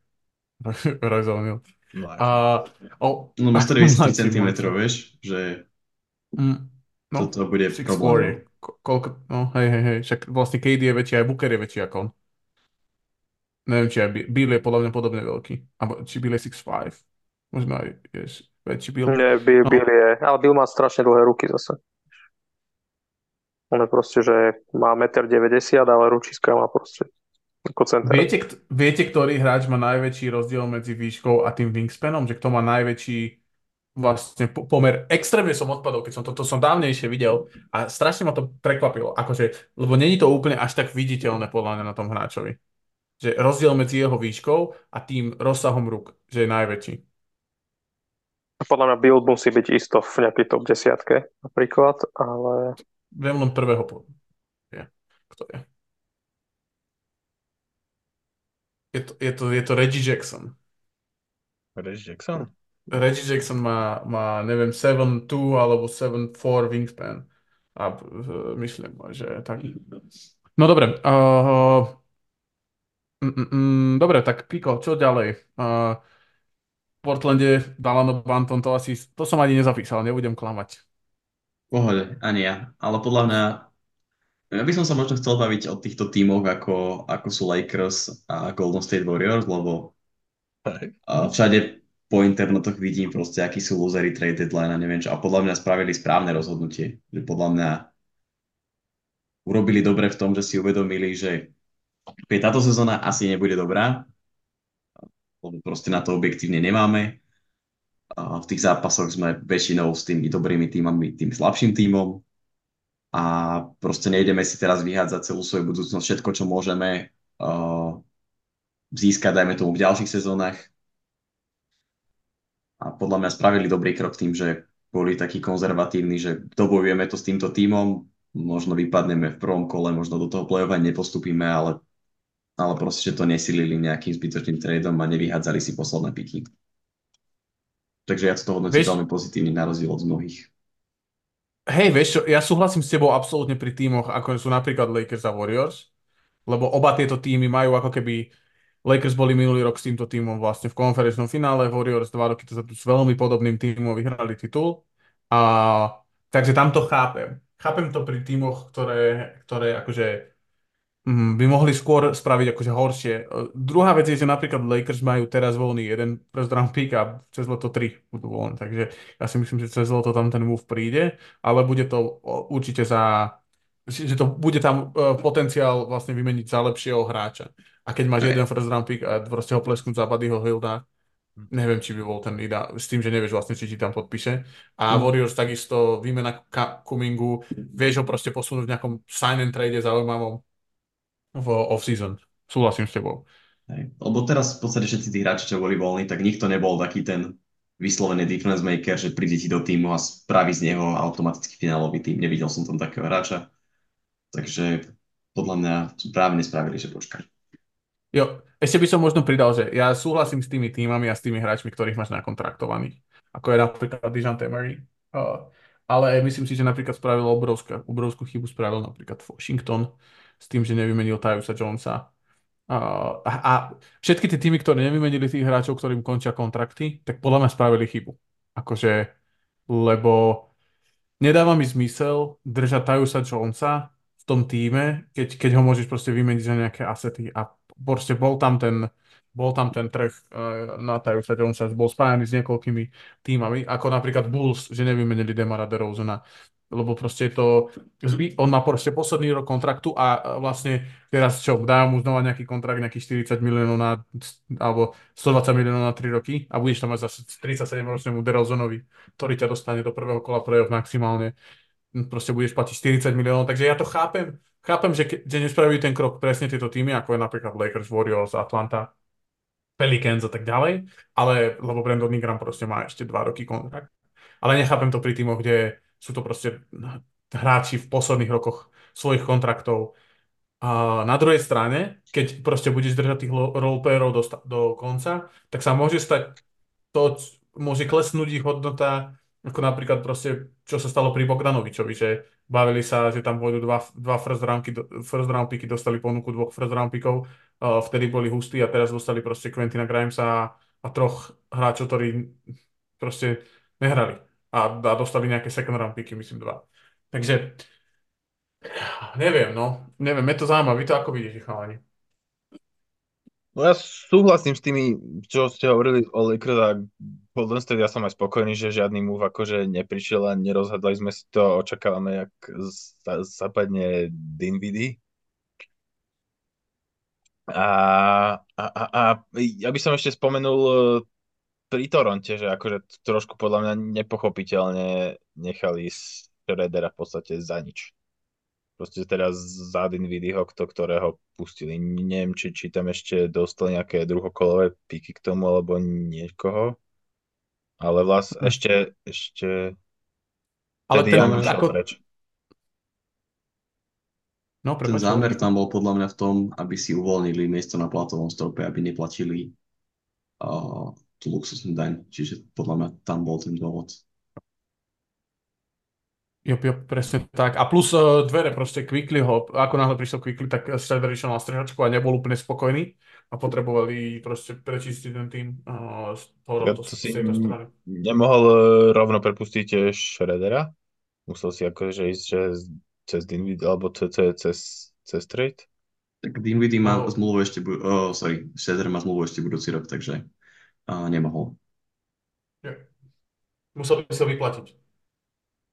Rozumiem. A o no má sto deväťdesiat centimetrov, vieš, že mm, no, toto bude problém. Koľko, no hej, hej, hej, však vlastne ká dé je väčší, aj Booker je väčší ako on. Neviem, či aj Bill je podľa mňa podobne veľký. Abo či Bill je six five. Možno aj ješ, väčší Bill. Nie, Bill, Bill je, ale Bill má strašne dlhé ruky zase. On je proste, že má jeden deväťdesiat metra, ale ručiska má proste ako center. Viete, kto, viete, ktorý hráč má najväčší rozdiel medzi výškou a tým wingspanom? Že kto má najväčší vlastne pomer? Extrémne som odpadol, keď som toto som dávnejšie videl a strašne ma to prekvapilo. Akože, lebo není to úplne až tak viditeľné podľa mňa na tom hráčovi. Že rozdiel medzi jeho výškou a tým rozsahom rúk, že je najväčší. Podľa mňa Bill musí byť isto v nejakej top desiatke napríklad, ale... Viem len prvého pohľadu. Ja. Kto je? Je to, je to, je to Reggie Jackson. Reggie Jackson? Reggie Jackson má, má neviem, sedem dva alebo sedem štyri wingspan. A uh, myslím, že tak. No dobre. Uh, Mm-mm, dobre, tak Kiko, čo ďalej? Uh, v Portlande Dalano Banton, to asi, to som ani nezapísal, nebudem klamať. Pohode, ani ja. Ale podľa mňa, ja by som sa možno chcel baviť o týchto tímoch, ako, ako sú Lakers a Golden State Warriors, lebo uh, všade po internetoch vidím proste, akí sú losery trade deadline a neviem čo. A podľa mňa spravili správne rozhodnutie. Že podľa mňa urobili dobre v tom, že si uvedomili, že táto sezóna asi nebude dobrá, lebo proste na to objektívne nemáme. V tých zápasoch sme väčšinou s tými dobrými tímami, tým slabším tímom a proste nejdeme si teraz vyhádzať celú svoju budúcnosť, všetko, čo môžeme získať, dajme tomu v ďalších sezónach. A podľa mňa spravili dobrý krok tým, že boli takí konzervatívni, že dobojujeme to s týmto tímom, možno vypadneme v prvom kole, možno do toho play-offa nepostupíme, ale, ale proste, že to nesilili nejakým zbytočným tradom a nevyhádzali si posledné piky. Takže ja to hodnotím veľmi pozitívne na rozdiel od mnohých. Hej, vieš čo, ja súhlasím s tebou absolútne pri tímoch, ako sú napríklad Lakers a Warriors, lebo oba tieto tímy majú ako keby... Lakers boli minulý rok s týmto tímom vlastne v konferenčnom finále, Warriors dva roky dozadu s veľmi podobným tímom vyhrali titul. A, takže tam to chápem. Chápem to pri tímoch, ktoré, ktoré akože mm, by mohli skôr spraviť akože horšie. Druhá vec je, že napríklad Lakers majú teraz voľný jeden prez round pick a cez leto tri budú voľné. Takže ja si myslím, že cez leto tam ten move príde, ale bude to určite za... že to bude tam potenciál vlastne vymeniť za lepšieho hráča. A keď máš okay. jeden first round pick a proste ho plesknúť za Buddyho Hilda, neviem, či by bol ten Ida, s tým, že nevieš vlastne, či ti tam podpíše. A mm. Warriors takisto výmena ka- Kumingu, vieš ho proste posunúť v nejakom sign and trade zaujímavom v off-season. Súhlasím s tebou. Hej. Lebo teraz v podstate všetci tí hráči, čo boli voľní, tak nikto nebol taký ten vyslovený difference maker, že príde ti do týmu a spraví z neho automaticky finálový tým. Nevidel som tam takého hráča. Takže podľa mňa právne spravili, že počkaj. Jo, ešte by som možno pridal, že ja súhlasím s tými tímami a s tými hráčmi, ktorých máš nakontraktovaných. Ako je napríklad DeJounte Murray. Uh, ale myslím si, že napríklad spravil obrovská, obrovskú chybu, spravil napríklad Washington s tým, že nevymenil Tyusa Jonesa. Uh, a, a všetky tie tímy, ktoré nevymenili tých hráčov, ktorým končia kontrakty, tak podľa mňa spravili chybu. Akože, lebo nedáva mi zmysel držať Tyusa Jonesa v tom týme, keď, keď ho môžeš proste vymeniť za nejaké asety. A proste bol tam ten, bol tam ten trh uh, na Tyusa Jonesa, bol spájaný s niekoľkými týmami, ako napríklad Bulls, že nevymenili DeMara DeRozana, lebo proste to, on má proste posledný rok kontraktu a vlastne teraz čo, dajú mu znova nejaký kontrakt, nejakých štyridsať miliónov na, alebo stodvadsať miliónov na tri roky a budeš tam mať zase tridsaťsedemročnému DeRozanovi, ktorý ťa dostane do prvého kola playoff maximálne. Proste budeš platiť štyridsať miliónov, takže ja to chápem. Chápem, že, ke- že nespravujú ten krok presne tieto týmy, ako je napríklad Lakers, Warriors, Atlanta, Pelicans a tak ďalej, ale lebo Brandon Ingram proste má ešte dva roky kontrakt. Ale nechápem to pri týmoch, kde sú to proste hráči v posledných rokoch svojich kontraktov. A na druhej strane, keď proste budeš držať tých roleplayerov do, sta- do konca, tak sa môže stať to, môže klesnúť ich hodnota. Ako napríklad proste, čo sa stalo pri Bogdanovičovi, že bavili sa, že tam pôjdu dva, dva first roundky, first round picky, dostali ponuku dvoch first round pickov, uh, vtedy boli hustí a teraz dostali proste Quentina Grimesa a troch hráčov, ktorí proste nehrali a, a dostali nejaké second round picky, myslím dva. Takže neviem, no, neviem, je to zaujímavé, vy to ako vidíte, chalani? No ja súhlasím s tými, čo ste hovorili o Lakers a Golden State, ja som aj spokojný, že žiadny move akože neprišiel a nerozhadli sme si to, očakávame, jak zapadne Dinwiddie. A, a, a, a ja by som ešte spomenul pri Toronte, že akože trošku podľa mňa nepochopiteľne nechali Schroedera v podstate za nič. Proste teraz za Dinwiddieho, ktorého pustili. Neviem, či, či tam ešte dostali nejaké druhokolové píky k tomu, alebo niekoho. Ale vlastne ešte... ešte... Ale ten, ako... no, ten zámer tam bol podľa mňa v tom, aby si uvoľnili miesto na platovom strope, aby neplatili uh, tú luxusnú daň. Čiže podľa mňa tam bol ten dôvod. Jop, jop, presne tak. A plus uh, dvere proste Quicklyho, ako náhle prišiel Quickly, tak Strider išiel na strehačku a nebol úplne spokojný a potrebovali proste prečistiť ten tým uh, z toho z tejto strany. Nemohol rovno prepustiť Schroedera? Musel si akože ísť že cez Dinwiddie alebo cez, cez, cez trade? Tak Dinwiddie má no. zmluvu ešte, bu- oh, sorry, Schroeder má zmluvu ešte budúci rok, takže uh, nemohol. Yeah. Musel by sa vyplatiť.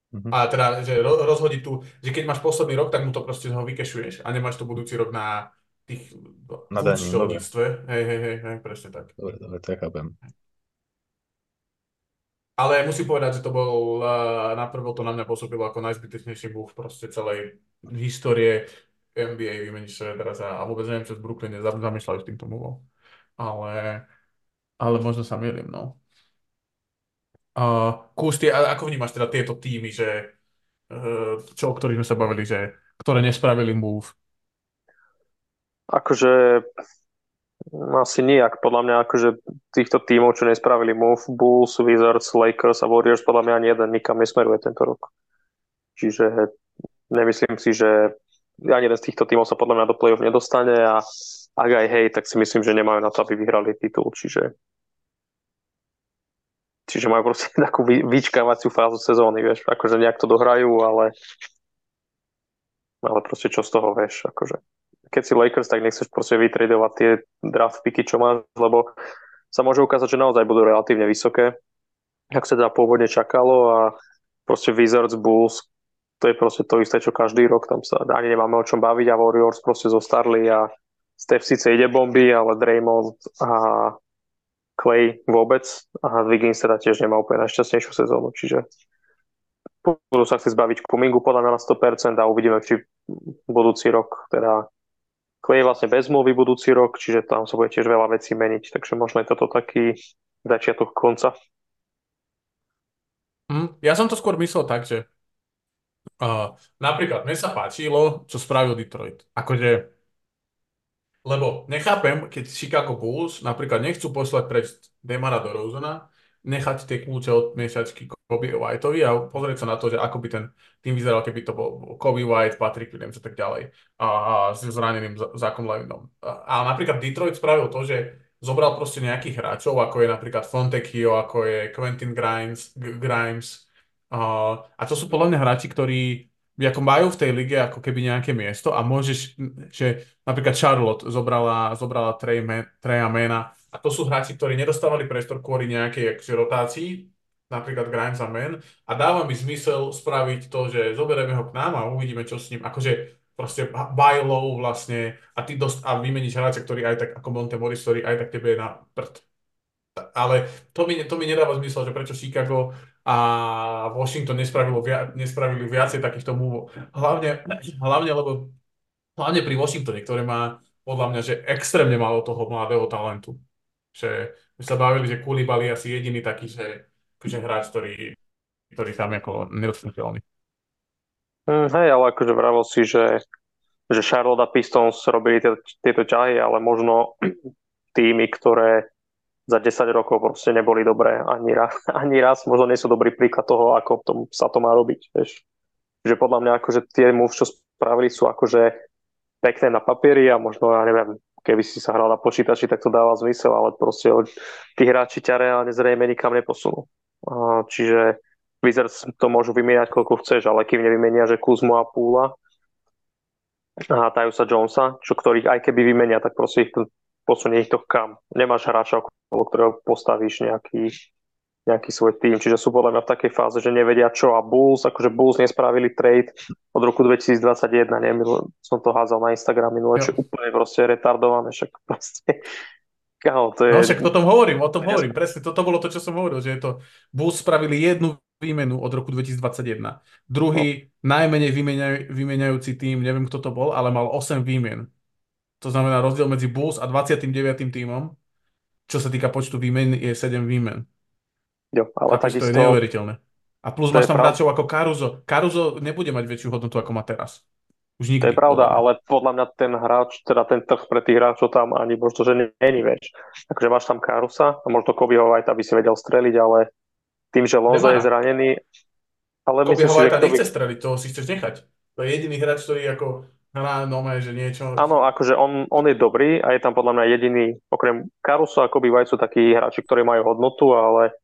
Uh-huh. A teda, že rozhodí tu, že keď máš posledný rok, tak mu to proste ho vykešuješ a nemáš to budúci rok na tých na účtovníctve. Hej, hej, hej, hej, presne tak. Dobre, dobre, tak chápem. Ale musím povedať, že to bol, naprvo to na mňa pôsobilo ako najzbytečnejší búh proste celej histórie en bí ej, vymeníš sa teraz a vôbec neviem, čo z Brooklyn nezamýšľajú s týmto múvom. Ale, ale možno sa mýlim, no. Uh, Kús, ty, ako vnímaš teda tieto týmy, že, uh, čo, o ktorých sme sa bavili, že, ktoré nespravili move? Akože asi nijak. Podľa mňa akože týchto týmov, čo nespravili move, Bulls, Wizards, Lakers a Warriors, podľa mňa ani jeden nikam nesmeruje tento rok. Čiže nemyslím si, že ani jeden z týchto týmov sa podľa mňa do play-off nedostane a ak aj hej, tak si myslím, že nemajú na to, aby vyhrali titul. Čiže Čiže majú proste takú vyčkávaciu fázu sezóny, vieš, akože nejak to dohrajú, ale ale proste čo z toho, vieš, akože keď si Lakers, tak nechceš proste vytradovať tie draft picky, čo máš, lebo sa môže ukázať, že naozaj budú relatívne vysoké, ak sa teda pôvodne čakalo a proste Wizards, Bulls, to je proste to isté, čo každý rok, tam sa ani nemáme o čom baviť a Warriors proste zostarli a Steph síce ide bomby, ale Draymond a Clay vôbec a Wiggins teda tiež nemá úplne najšťastnejšiu sezónu, čiže budú sa chcieť zbaviť Kumingu podľa mňa na sto percent a uvidíme, či budúci rok, teda Clay je vlastne bez zmluvy budúci rok, čiže tam sa bude tiež veľa vecí meniť, takže možno je toto taký začiatok konca. Mm, ja som to skôr myslel tak, že uh, napríklad mne sa páčilo, čo spravil Detroit. Akože lebo nechápem, keď Chicago Bulls napríklad nechcú poslať preč Damara DeRozana, nechať tie kľúče od miešačky Kobe Whiteovi a pozrieť sa na to, že ako by ten tým vyzeral, keby to bol Kobe White, Patrick Williams a tak ďalej a, a s zraneným Zackom Levinom. A, a napríklad Detroit spravil to, že zobral proste nejakých hráčov, ako je napríklad Fontecchio, ako je Quentin Grimes, Grimes a, a to sú podľa mňa hráči, ktorí ako majú v tej lige ako keby nejaké miesto a môžeš, že napríklad Charlotte zobrala, zobrala Treja Mena a to sú hráči, ktorí nedostávali priestor kvôli nejakej akže, rotácii, napríklad Grimes a Man a dáva mi zmysel spraviť to, že zoberieme ho k nám a uvidíme, čo s ním, akože proste buy low vlastne a ty dost, a vymeníš hráča, ktorý aj tak ako Monte Morris, ktorý aj tak tebe je na prd. Ale to mi, to mi nedáva zmysel, že prečo Chicago a Washington nespravilo via, nespravili viacej takýchto múvov. Hlavne, hlavne, lebo, hlavne pri Washingtone, ktoré má podľa mňa, že extrémne málo toho mladého talentu. Že sa bavili, že Koulibaly asi jediný taký, že, že hráč, ktorý, ktorý tam je ako nedostateľný. Mm, hej, ale akože vravil si, že, že Charlotte a Pistons robili tieto ťahy, ale možno týmy, ktoré za desať rokov proste neboli dobré ani raz, ani raz možno nie sú dobrý príklad toho, ako tom, sa to má robiť. Vieš. Že podľa mňa akože tie moves, čo spravili, sú akože pekné na papieri a možno, ja neviem, keby si sa hral na počítači, tak to dáva zmysel, ale proste tí hráči ťa reálne zrejme nikam neposunú. Čiže Wizards to môžu vymieňať, koľko chceš, ale kým nevymenia, že Kuzmu a Poola a Tyusa Jonesa, čo ktorých aj keby vymenia, tak proste ich ten posunie ich to kam. Nemáš hráča, okolo ktorého postavíš nejaký, nejaký svoj tým. Čiže sú podľa mňa v takej fáze, že nevedia čo. A Bulls, akože Bulls nespravili trade od roku dvetisícdvadsaťjeden. Neviem, som to házal na Instagram minule, čo úplne proste retardované. Však proste... Kámo, to je... No však o tom hovorím, o tom hovorím. Presne, toto bolo to, čo som hovoril, že je to... Bulls spravili jednu výmenu od roku dvetisícdvadsaťjeden. Druhý, no. najmenej vymeniajúci tým, neviem kto to bol, ale mal osem výmien. To znamená rozdiel medzi Bulls a dvadsiatym deviatym tímom, čo sa týka počtu výmen, je sedem výmen. Jo, ale takisto... To je neuveriteľné. A plus máš tam hráčov ako Caruso. Caruso nebude mať väčšiu hodnotu, ako má teraz. Už nikdy. To je pravda, ale podľa mňa ten hráč, teda ten trh pre tých hráčov tam ani možno, že není väč. Takže máš tam Carusa a možno Kobeho Whitea by si vedel streliť, ale tým, že Lonzo je zranený... Ale Kobe White nechce by... streliť, toho si chceš nechať. To je jediný hráč, ktorý ako hrá nové, že niečo... Áno, akože on, on je dobrý a je tam podľa mňa jediný, okrem Caruso a Kobe White sú takí hráči, ktorí majú hodnotu, ale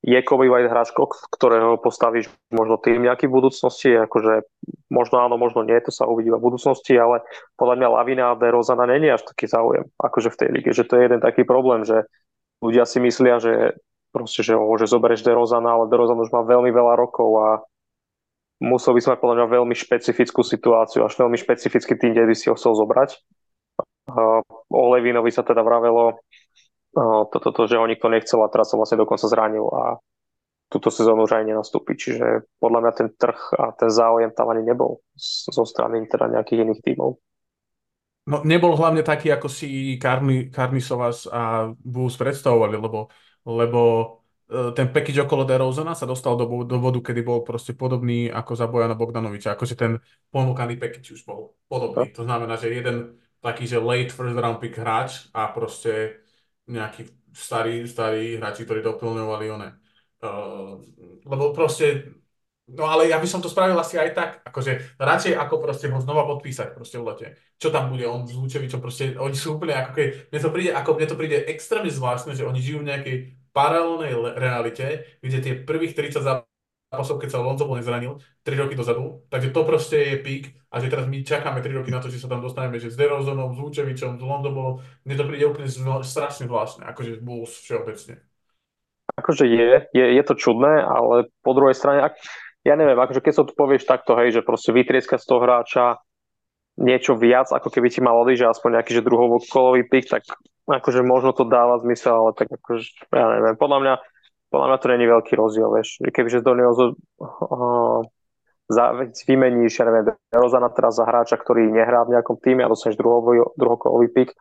je Kobe White hráč, ktorého postavíš možno tým nejaký v budúcnosti, akože možno áno, možno nie, to sa uvidí v budúcnosti, ale podľa mňa Lavina a DeRozana není až taký záujem, akože v tej lige, že to je jeden taký problém, že ľudia si myslia, že proste, že, oh, že zoberieš DeRozana, ale DeRozan už má veľmi veľa rokov a musel by sme mať podľa mňa veľmi špecifickú situáciu, až veľmi špecificky tým, kde by si ho chcel zobrať. Uh, o Levinovi sa teda vravelo toto, to, to, že ho nikto nechcel a teraz sa vlastne dokonca zranil a túto sezónu už aj nenastúpi. Čiže podľa mňa ten trh a ten záujem tam ani nebol zo strany teda nejakých iných tímov. No nebol hlavne taký, ako si Karni, Karnisovas a Bulls predstavovali, lebo, lebo ten package okolo DeRozana sa dostal do, do bodu, kedy bol proste podobný ako za Bojana Bogdanoviča. Akože ten ponúkaný package už bol podobný. To znamená, že jeden taký, že late first round pick hráč a proste nejakí starí, starí hráči, ktorí doplňovali one. Uh, lebo proste, no ale ja by som to spravil asi aj tak, akože radšej ako proste ho znova podpísať proste v lete. Čo tam bude, on s Lučevičom proste, oni sú úplne ako keď, mne to príde, ako mne to príde extrémne zvláštne, že oni žijú v nejakej paralelnej realite, kde tie prvých tridsať zápasov, keď sa Lonzo Ball nezranil, tri roky dozadu, takže to proste je pík a že teraz my čakáme tri roky na to, že sa tam dostaneme, že s DeRozanom, s Lučevičom, s Lonzo Ballom, mne to príde úplne zvla, strašne zvláštne, akože Bulls všeobecne. Akože je, je, je to čudné, ale po druhej strane, ak, ja neviem, akože keď sa tu povieš takto, hej, že proste vytrieskať z toho hráča niečo viac, ako keby ti mal odísť, že aspoň nejaký že druhokolový pick, tak akože možno to dáva zmysel, ale tak akože, ja neviem, podľa mňa, podľa mňa to nie je veľký rozdiel, vieš, kebyže do neho uh, vymeníš, ja neviem, Rozana teraz za hráča, ktorý nehrá v nejakom týme a dostaneš druhokolový pick,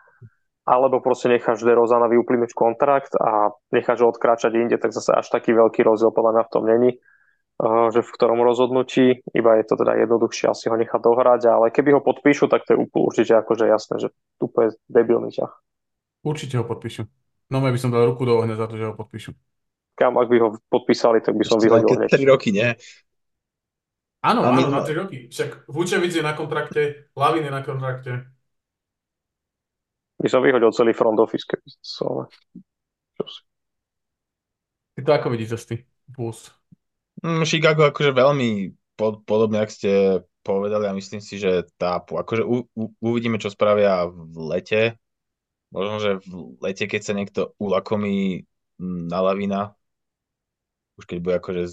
alebo proste necháš DeRozana vyuplynúť kontrakt a necháš ho odkráčať inde, tak zase až taký veľký rozdiel podľa mňa v tom není, že v ktorom rozhodnutí, iba je to teda jednoduchšie asi ho nechať dohrať, ale keby ho podpíšu, tak to je úplne určite akože jasné, že úplne debilný ťah. Určite ho podpíšu. No ja by som dal ruku do ohňa za to, že ho podpíšu. Kam, ak by ho podpísali, tak by som vyhodil hneď. tri roky, nie? Áno, áno, na tri roky. Však Vučevic je na kontrakte, Lavín je na kontrakte. By som vyhodil celý front office, keby som... Ty to ako vidíte z tých Bulls? Mm, Chicago akože veľmi pod, podobne, ak ste povedali, a myslím si, že tá... Akože u, u, uvidíme, čo spravia v lete. Možno, že v lete, keď sa niekto ulakomí na Lavina, už keď bude akože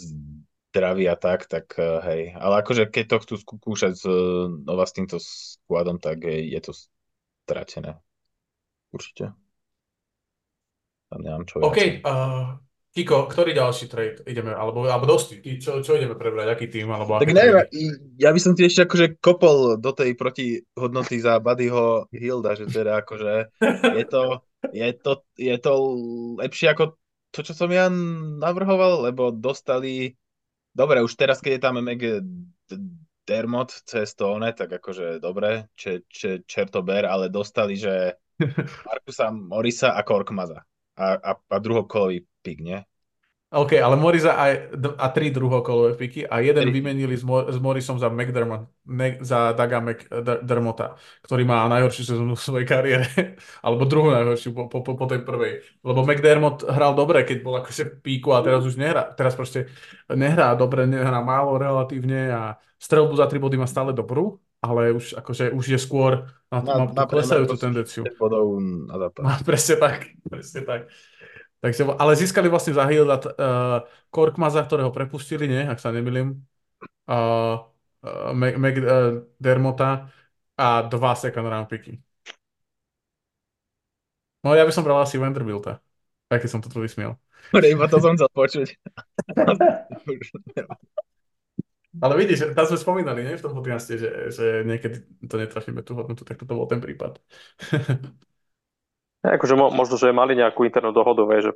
zdravý a tak, tak hej. Ale akože keď to chcú skúšať znova s týmto skladom, tak je, je to stratené. Určite. Tam nemám čo viac. OK. Uh, Kiko, ktorý ďalší trade ideme? Alebo, alebo dosť, čo, čo ideme prebrať? Aký tým? Alebo tak aký neviem, tým? Ja by som ti ešte akože kopol do tej protihodnoty za Buddyho Hielda, že teda akože je to, je to, je to lepšie ako to, čo som ja navrhoval, lebo dostali... Dobre, už teraz, keď je tam Meg Dermot cez to one, tak akože dobre, če, če, čertober, ale dostali, že Markusa Morisa a Korkmaza a, a, a druhokolový pík, nie? OK, ale Morisa a, a tri druhokolové píky a jeden tri. Vymenili s, Mor- s Morisom za McDermott, ne- za Daga McDermotta, ktorý má najhoršiu sezónu v svojej kariére, alebo druhú najhoršiu po, po, po tej prvej, lebo McDermott hral dobre, keď bol akože v píku a teraz už nehrá, teraz proste nehrá dobre, nehrá málo relatívne a streľbu za tri body má stále dobrú, ale už, akože, už je skôr na, na, na klesajúcu tendenciu. Na na presne tak, presne tak. Takže, ale získali vlastne za Hilda uh, Korkmaza, ktorého prepustili, nie, ak sa nemýlim, uh, uh, McDermotta a dva second round picky. No ja by som bral asi Vanderbilta, aký som to tu vysmiel. Iba to som chcel počuť. Ale vidíš, tam sme spomínali, nie, v tom podcaste, že, že niekedy to netrafíme tú hodnotu, tak toto bol ten prípad. Ja, akože mo- možno, že mali nejakú internú dohodu, vie, že,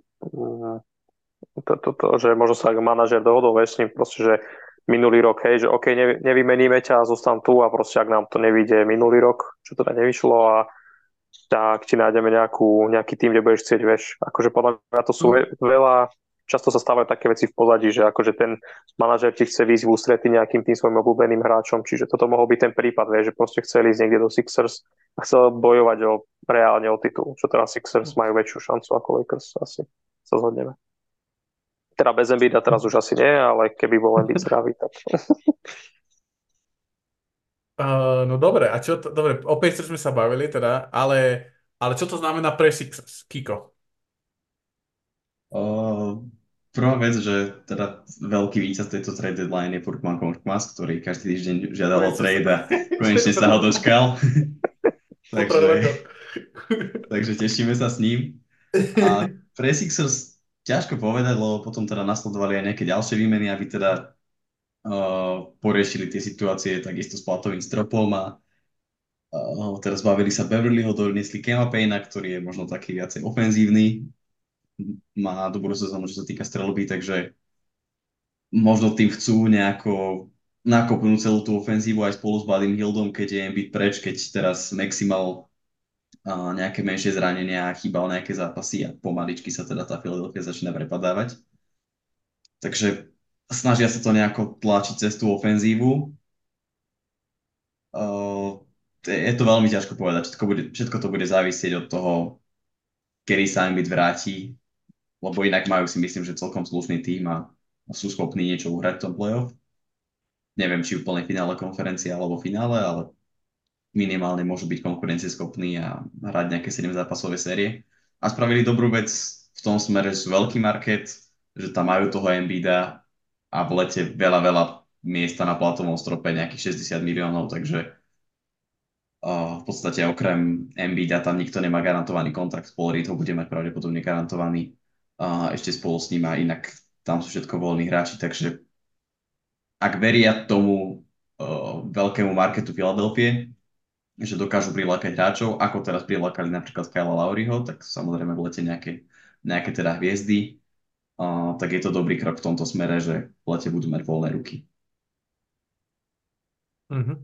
to, to, to, že možno sa manažer dohodol vie, s ním, proste, že minulý rok, hej, že OK, nevy- nevymeníme ťa, zostan tu a proste, ak nám to nevyjde minulý rok, čo teda nevyšlo a tak ti nájdeme nejakú, nejaký tým, kde budeš chcieť, vieš. Akože podľa mňa to sú mm. veľa často sa stávajú také veci v pozadí, že akože ten manažer ti chce výjsť v ústrety nejakým tým svojim obľúbeným hráčom, čiže toto mohol byť ten prípad, vie, že proste chceli ísť niekde do Sixers a chcel bojovať o, reálne o titul, čo teraz Sixers majú väčšiu šancu ako Lakers, asi sa zhodneme. Teda bez Embiida teraz už asi nie, ale keby bol Embiid zdravý, tak... Uh, no dobre, a čo to, dobre, o Pacers sme sa bavili teda, ale, ale čo to znamená pre Sixers, Kiko? Uh... Prvá vec, že teda veľký víťaz tejto trade deadline je Furkman Korkmaz, ktorý každý týždeň žiadal o trade a konečne sa ho dočkal. takže, takže tešíme sa s ním. A pre Sixers ťažko povedať, lebo potom teda nasledovali aj nejaké ďalšie výmeny, aby teda uh, poriešili tie situácie takisto s platovým stropom a uh, teraz bavili sa Beverlyho, doniesli Kema Payna, ktorý je možno taký viacej ofenzívny, má dobrú sezónu, čo sa týka streľby, takže možno tým chcú nejako nakopnúť celú tú ofenzívu aj spolu s Buddym Hieldom, keď je Embiid preč, keď teraz Maxey mal uh, nejaké menšie zranenia a chýbal nejaké zápasy a pomaličky sa teda tá Philadelphia začína prepadávať. Takže snažia sa to nejako tlačiť cez tú ofenzívu. Uh, je to veľmi ťažko povedať, všetko, bude, všetko to bude závisieť od toho, kedy sa Embiid vráti, lebo inak majú, si myslím, že celkom slušný tým a sú schopní niečo uhrať v tom playoff. Neviem, či v plnej finále konferencie alebo finále, ale minimálne môžu byť konkurencieschopní a hrať nejaké sedem zápasové série. A spravili dobrú vec v tom smere, že sú veľký market, že tam majú toho Embiida a v lete veľa, veľa miesta na platovom strope, nejakých šesťdesiat miliónov, takže Uh, v podstate okrem Embiida tam nikto nemá garantovaný kontrakt, Paul Reed ho bude mať pravdepodobne garantovaný uh, ešte spolu s ním a inak tam sú všetko voľní hráči, takže ak veria tomu uh, veľkému marketu Philadelphie, že dokážu prilákať hráčov, ako teraz prilákali napríklad Kyla Lauriho, tak samozrejme v lete nejaké, nejaké teda hviezdy, uh, tak je to dobrý krok v tomto smere, že v lete budú mať voľné ruky. Mhm.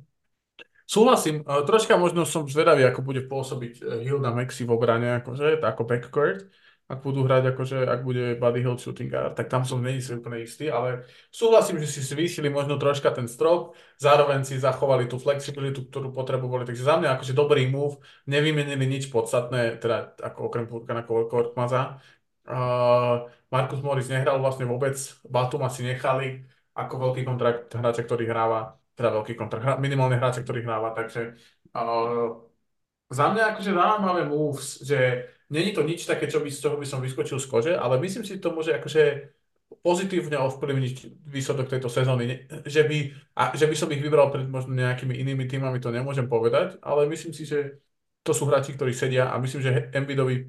Súhlasím, troška možno som zvedavý, ako bude pôsobiť Hield a Maxey v obrane, akože, ako backcourt, ak budú hrať, akože, ak bude Buddy Hield shooting guard, tak tam som není si úplne istý, ale súhlasím, že si zvýšili možno troška ten strop, zároveň si zachovali tú flexibilitu, ktorú potrebovali, takže za mňa akože dobrý move, nevymenili nič podstatné, teda ako okrem Furkana Korkmaza. Uh, Marcus Morris nehral vlastne vôbec, Batum asi nechali ako veľký kontrakt hráča, ktorý hráva teda veľký kontrakt, minimálne hráča, ktorý hráva, takže uh, za mňa akože zaujímavé moves, že není to nič také, čo by, z čoho by som vyskočil z kože, ale myslím si, to môže akože pozitívne ovplyvniť výsledok tejto sezóny, že by, a, že by som ich vybral pred možno nejakými inými týmami, to nemôžem povedať, ale myslím si, že to sú hráči, ktorí sedia a myslím, že Embiidovi,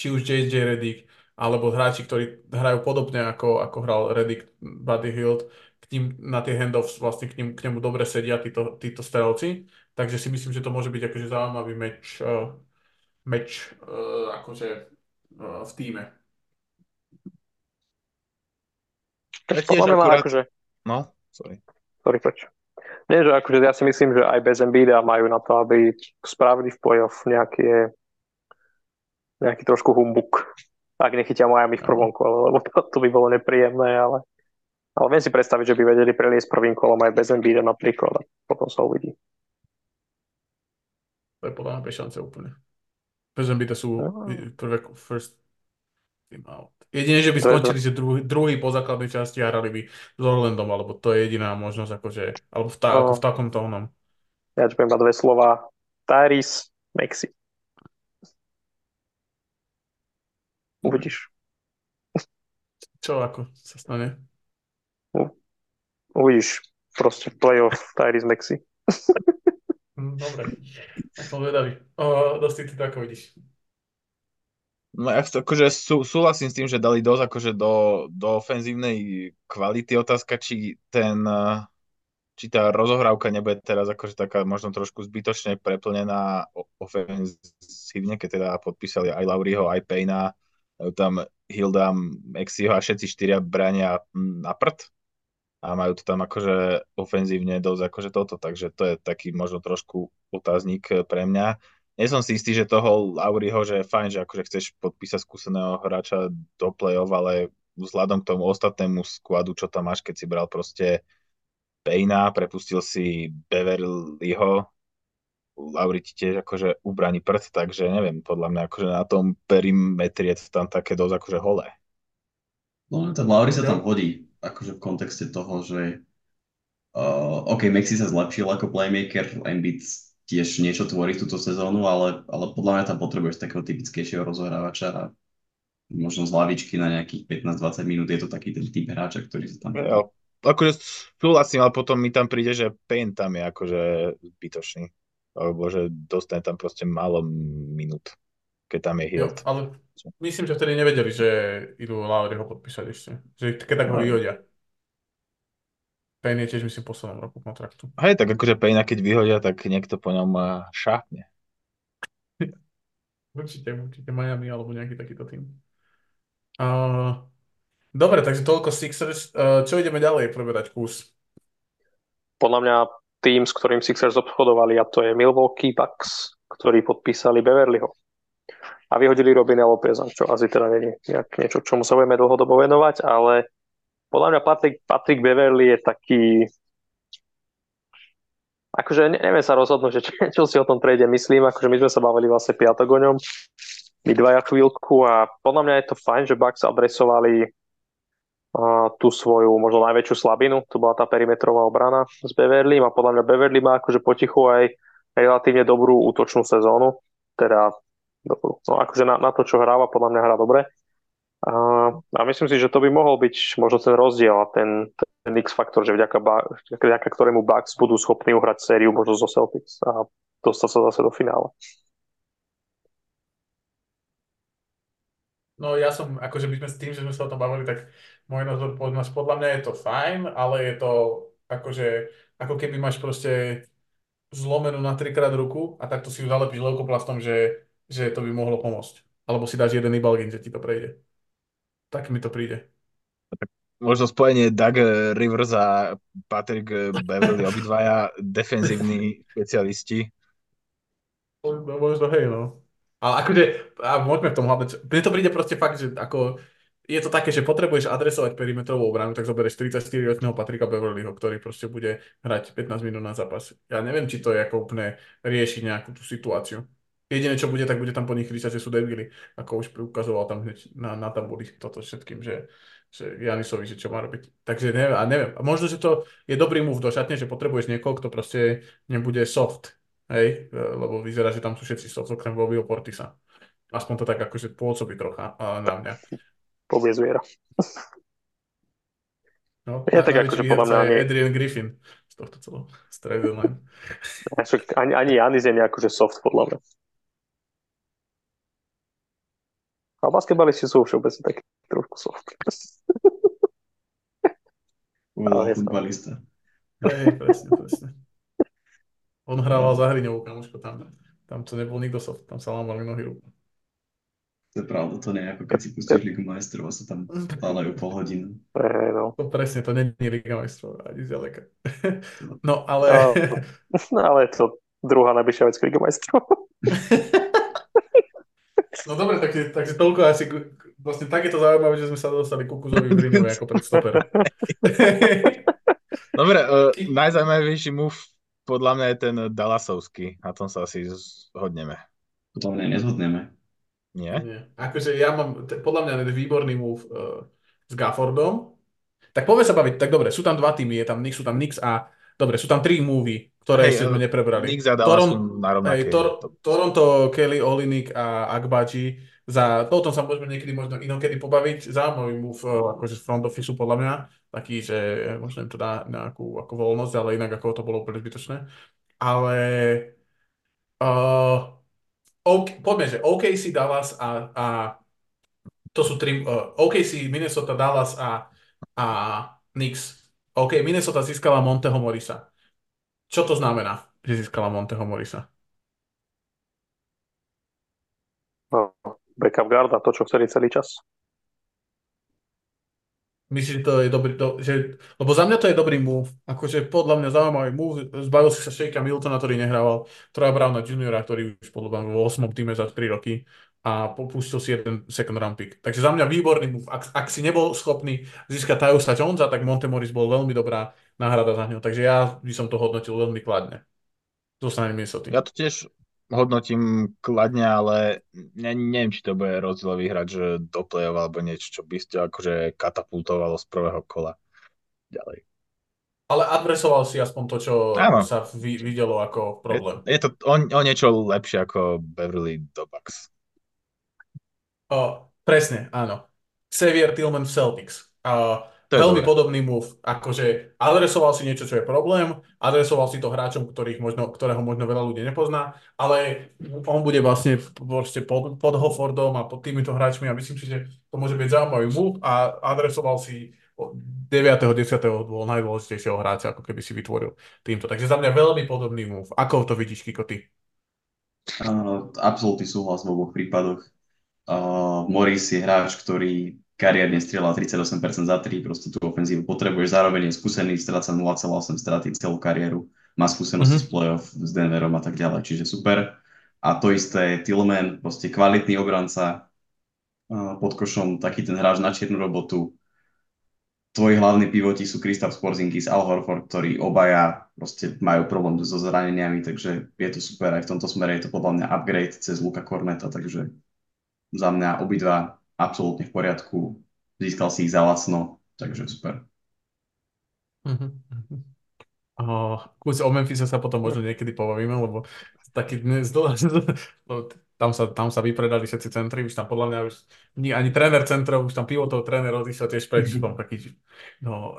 či už J J Redick, alebo hráči, ktorí hrajú podobne ako, ako hral Redick, Buddy Hield, k ním, na tie handoffs vlastne k, ním, k nemu dobre sedia títo, títo strelci, takže si myslím, že to môže byť akože zaujímavý meč, uh, meč uh, akože uh, v tíme. Akurát... Akože... No, sorry. Sorry, poč. Nie, že akože ja si myslím, že aj bez Embiida majú na to, aby spravili v playoff nejaký, nejaký trošku humbuk, ak nechytia Miami v prvom kole, lebo to, to by bolo nepríjemné, ale Ale viem si predstaviť, že by vedeli preliesť prvým kolom aj bez Embiida napríklad a potom sa uvidí. To je podľa mňa bez šance úplne. Bez Embiida sú no. prvé first team out. Jedine, že by to skončili, že druhý, druhý po základnej časti a hrali by s Orlandom, alebo to je jediná možnosť, akože, alebo v, tá, no. ako v takom tónom. Ja čo poviem na dve slova. Tyrese Maxey. Uvidíš. Čo ako sa stane? Uvidíš, proste playoff Tyrese Maxey. Dobre, tak som vedavý. Dosť ty to ako vidíš. No ja akože sú, súhlasím s tým, že dali dosť akože do, do ofenzívnej kvality. Otázka, či ten, či tá rozohrávka nebude teraz akože taká možno trošku zbytočne preplnená ofenzívne, keď teda podpísali aj Lauriho, aj Payna, tam Hilda, Maxeyho a všetci štyria bránia na prd. A majú to tam akože ofenzívne dosť akože toto, takže to je taký možno trošku otáznik pre mňa. Nie som si istý, že toho Lauriho, že je fajn, že akože chceš podpísať skúseného hráča do play-off, ale vzhľadom k tomu ostatnému skladu, čo tam máš, keď si bral proste Payna, prepustil si Beverlyho, Lauri ti tiež akože ubraní prd, takže neviem, podľa mňa akože na tom perimetri je tam také dosť akože holé. No, ten Lauri sa tam hodí, akože v kontexte toho, že uh, OK, Maxey sa zlepšil ako playmaker, Embiid tiež niečo tvorí túto sezónu, ale, ale podľa mňa tam potrebuješ takého typickejšieho rozhrávača a možno z lavičky na nejakých pätnásť dvadsať minút je to taký ten typ hráča, ktorý sa tam... Ja, akože súhlasím, ale potom mi tam príde, že Payne tam je akože zbytočný. Alebo že dostane tam proste málo minút, keď tam je Hield. Jo, ale myslím, že vtedy nevedeli, že idú Lauriho podpísať ešte. Že keď tak ho vyhodia. Payne je tiež, myslím, v poslednom roku kontraktu. Hej, tak akože Payna keď vyhodia, tak niekto po ňom šápne. Určite, určite Miami alebo nejaký takýto tým. Uh, dobre, takže toľko Sixers. Uh, čo ideme ďalej preberať kus? Podľa mňa tým, s ktorým Sixers obchodovali, a to je Milwaukee Bucks, ktorí podpísali Beverlyho. A vyhodili Robina Lopeza, čo asi teda nie je niečo, čomu sa budeme dlhodobo venovať, ale podľa mňa Patrick, Patrick Beverly je taký... Akože neviem sa rozhodnúť, že čo si o tom trade myslím, akože my sme sa bavili vlastne piatok o ňom, my dvaja chvíľku, a podľa mňa je to fajn, že Bucks adresovali tú svoju možno najväčšiu slabinu, to bola tá perimetrová obrana s Beverlym, a podľa mňa Beverly má akože potichu aj relatívne dobrú útočnú sezónu, teda dobrú, no akože na, na to, čo hráva, podľa mňa hrá dobre, a, a myslím si, že to by mohol byť možno ten rozdiel a ten, ten X-faktor, že vďaka, vďaka ktorému Bucks budú schopní uhrať sériu možno zo Celtics a dostať sa zase do finále. No ja som, akože my sme s tým, že sme sa o tom bavili, tak môj názor podľa mňa je to fajn, ale je to akože, ako keby máš proste zlomenú na trikrát ruku a takto si ju zalepíš leukoplastom, že, že to by mohlo pomôcť. Alebo si dáš jeden ibalgin, že ti to prejde. Tak mi to príde. Možno spojenie Doug Rivers a Patrick Beverly, obidvaja defenzívni špecialisti. No, možno hej, no. Ale akože, a môžeme v tom hľadať, mne to príde proste fakt, že ako, je to také, že potrebuješ adresovať perimetrovú obranu, tak zoberieš tridsaťštyriročného Patricka Beverlyho, ktorý proste bude hrať pätnásť minút na zápas. Ja neviem, či to je ako úplne rieši nejakú tú situáciu. Jedine, čo bude, tak bude tam po nich kričať, že sú debili, ako už ukazoval tam hneď na, na tabuli toto všetkým, že, že Janisovi, že čo má robiť. Takže neviem, a neviem. A možno, že to je dobrý move do šatne, že potrebuješ niekoho, kto proste nebude soft. Hej, lebo vyzerá, že tam sú všetci soft, okrem Bobbyho Portisa. Aspoň to tak akože pôsobí trocha na mňa. Pobie zviera. No, ja tak akože podľa mňa... Nie... Adrian Griffin z tohto celého stredu. Ani, ani Giannis je nejakože soft, podľa mňa. A basketbalisti sú všeobecne taký trošku soft. Uľa, futbalista. Hej, presne, presne. On hrával za Hriňovú, kamoško, tam, tam to nebol nikto soft, tam sa lámali nohy ruku. To je pravda, to nie je ako keď si pustíš Ligu majstrov a sa tam lámajú pol hodiny. To presne, to nie je Liga majstrov, ani zďaleka. No ale... No ale to druhá najbližšia vec Liga majstrov. No dobre, takže, takže toľko asi... Vlastne tak je to zaujímavé, že sme sa dostali kukuzovi v Hriňove ako predstopera. Dobre, uh, najzaujímavejší move podľa mňa je ten Dallasovský. Na tom sa asi zhodneme. Podľa mňa nezhodneme. Nie? Nie. Akože ja mám, t- podľa mňa výborný move uh, s Gaffordom. Tak poďme sa baviť. Tak dobre, sú tam dva týmy. Je tam Knicks, sú tam Knicks a... Dobre, sú tam tri movie, ktoré hey, sme neprebrali. Knicks a Dallas Toron- na rovnaké. Hey, Tor- Toronto, Kelly, Olynyk a Agbaji. Za... O tom sa môžeme niekedy možno inokedy pobaviť. Zaujímavý move uh, akože z front officeu podľa mňa. Taký, že možno im to dá nejakú ako voľnosť, ale inak ako to bolo úplne zbytočné. Ale uh, OK, poďme, že ó ká cé, Dallas a, a to sú tri, uh, ó ká cé, Minnesota, Dallas a, a Knicks. OK, Minnesota získala Monteho Morrisa. Čo to znamená, že získala Monteho Morrisa? No, backup guarda, to, čo chceli celý čas. Myslím, že to je dobrý, do, že, lebo za mňa to je dobrý move, akože podľa mňa zaujímavý move, zbavil si sa Shakea Miltona, ktorý nehrával, Troya Browna juniora, ktorý už podľa mňa vo ôsmom týme za tri roky, a popustil si jeden second round pick. Takže za mňa výborný move. Ak, ak si nebol schopný získať Tyusa Jonesa, tak Monte Morris bol veľmi dobrá náhrada za ňo. Takže ja by som to hodnotil veľmi kladne. Zostane Minnesota. Ja to tiež hodnotím kladne, ale ne, neviem, či to bude rozdiel vyhrať, že do play-off alebo niečo, čo by ste akože katapultovalo z prvého kola ďalej. Ale adresoval si aspoň to, čo Áno. sa vy, videlo ako problém. Je, je to o, o niečo lepšie ako Beverly do Bucks. O, presne, áno. Xavier Tillman v Celtics. O, veľmi dobré. Podobný move. Akože adresoval si niečo, čo je problém, adresoval si to hráčom, ktorých možno, ktorého možno veľa ľudí nepozná, ale on bude vlastne pod, pod Hoffordom a pod týmito hráčmi a myslím si, že to môže byť zaujímavý move a adresoval si deviateho desiateho bol najdôležitejšieho hráča, ako keby si vytvoril týmto. Takže za mňa veľmi podobný move. Ako to vidíš, Kiko, ty? Uh, absolútny súhlas v oboch prípadoch. Uh, Morris je hráč, ktorý kariérne strieľa tridsaťosem percent za tri, proste tú ofenzívu potrebuješ, zároveň je skúsený, stráca nula celá osem straty celú kariéru, má skúsenosti mm-hmm. z playoff, s Denverom a tak ďalej, čiže super. A to isté je Tillman, proste kvalitný obranca, uh, pod košom taký ten hráč na čiernu robotu. Tvoji hlavní pivoti sú Kristaps Porzingis, Al Horford, ktorí obaja proste majú problém so zraneniami, takže je to super, aj v tomto smere je to podľa mňa upgrade cez Luka Korneta, takže za mňa obidva absolútne v poriadku, získal si ich za lacno, takže super. Mm-hmm. Oh, kus o Memphise sa potom možno niekedy pobavíme, lebo taký dnes do... tam, sa, tam sa vypredali všetci centri, už tam podľa mňa už nie, ani tréner centrov, už tam pivotov tréner odišiel tiež preč, mm-hmm. taký, no...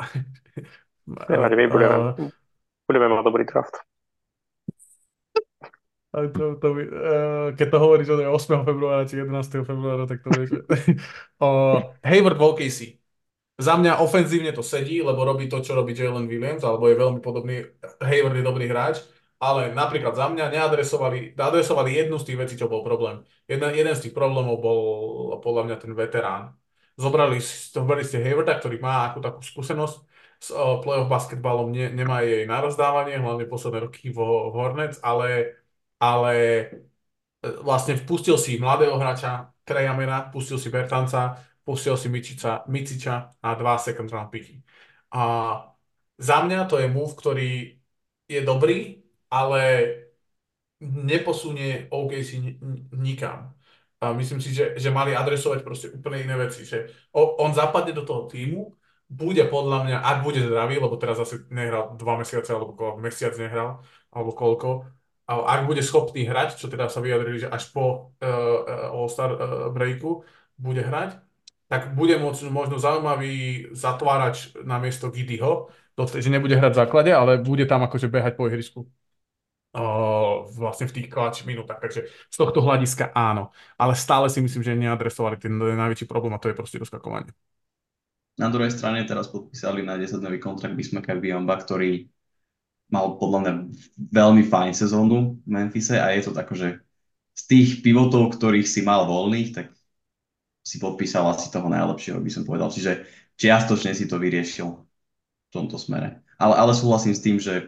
Nenadej, budeme, uh... budeme mať dobrý draft. To, to by, uh, keď to hovoríš od ôsmeho februára či jedenásteho februára, tak to vieš. uh, Hayward v ó ká cé. Za mňa ofenzívne to sedí, lebo robí to, čo robí Jalen Williams, alebo je veľmi podobný. Hayward je dobrý hráč, ale napríklad za mňa neadresovali, adresovali jednu z tých vecí, čo bol problém. Jedna, jeden z tých problémov bol podľa mňa ten veterán. Zobrali, zobrali ste Haywarda, ktorý má akú takú skúsenosť s uh, playoff basketbalom, ne, nemá jej na rozdávanie, hlavne posledné roky vo Hornets, ale ale vlastne vpustil si mladého hráča Trejamena, pustil si Bertanca, pustil si Mičiča, Miciča na dva second round picky. A za mňa to je move, ktorý je dobrý, ale neposunie ó ká cé nikam. A myslím si, že, že mali adresovať proste úplne iné veci. Že on zapadne do toho týmu, bude podľa mňa, ak bude zdravý, lebo teraz zase nehral dva mesiace, alebo koľko, mesiac nehral, alebo koľko, ak bude schopný hrať, čo teda sa vyjadrili, že až po uh, All-Star uh, breaku bude hrať, tak bude môcť, možno zaujímavý zatvárač na miesto Gidyho, že nebude hrať v základe, ale bude tam akože behať po ihrisku uh, vlastne v tých kľač minútach. Takže z tohto hľadiska áno. Ale stále si myslím, že neadresovali ten najväčší problém a to je proste doskakovanie. Na druhej strane teraz podpísali na desaťdňový kontrakt Bismacka Biyomba, ktorý mal podľa mňa veľmi fajn sezónu v Memphise a je to tak, že z tých pivotov, ktorých si mal voľných, tak si podpísal asi toho najlepšieho, by som povedal. Čiže čiastočne si to vyriešil v tomto smere. Ale, ale súhlasím s tým, že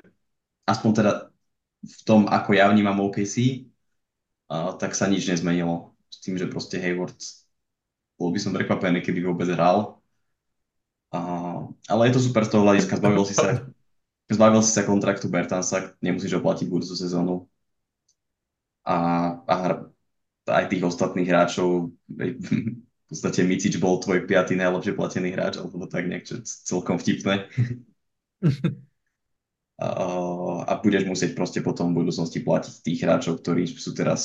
aspoň teda v tom, ako ja vnímam ó ká cé, uh, tak sa nič nezmenilo. S tým, že proste Hayward, bol by som prekvapený, keby vôbec hral. Uh, ale je to super z toho hľadiska, zbavil si sa... Zbavil si sa kontraktu Bertansa, nemusíš oplatiť budúcu sezónu. A, a aj tých ostatných hráčov, v podstate Micič bol tvoj piaty najlepšie platený hráč, alebo tak niečo celkom vtipné. a, a budeš musieť proste potom v budúcnosti platiť tých hráčov, ktorí sú teraz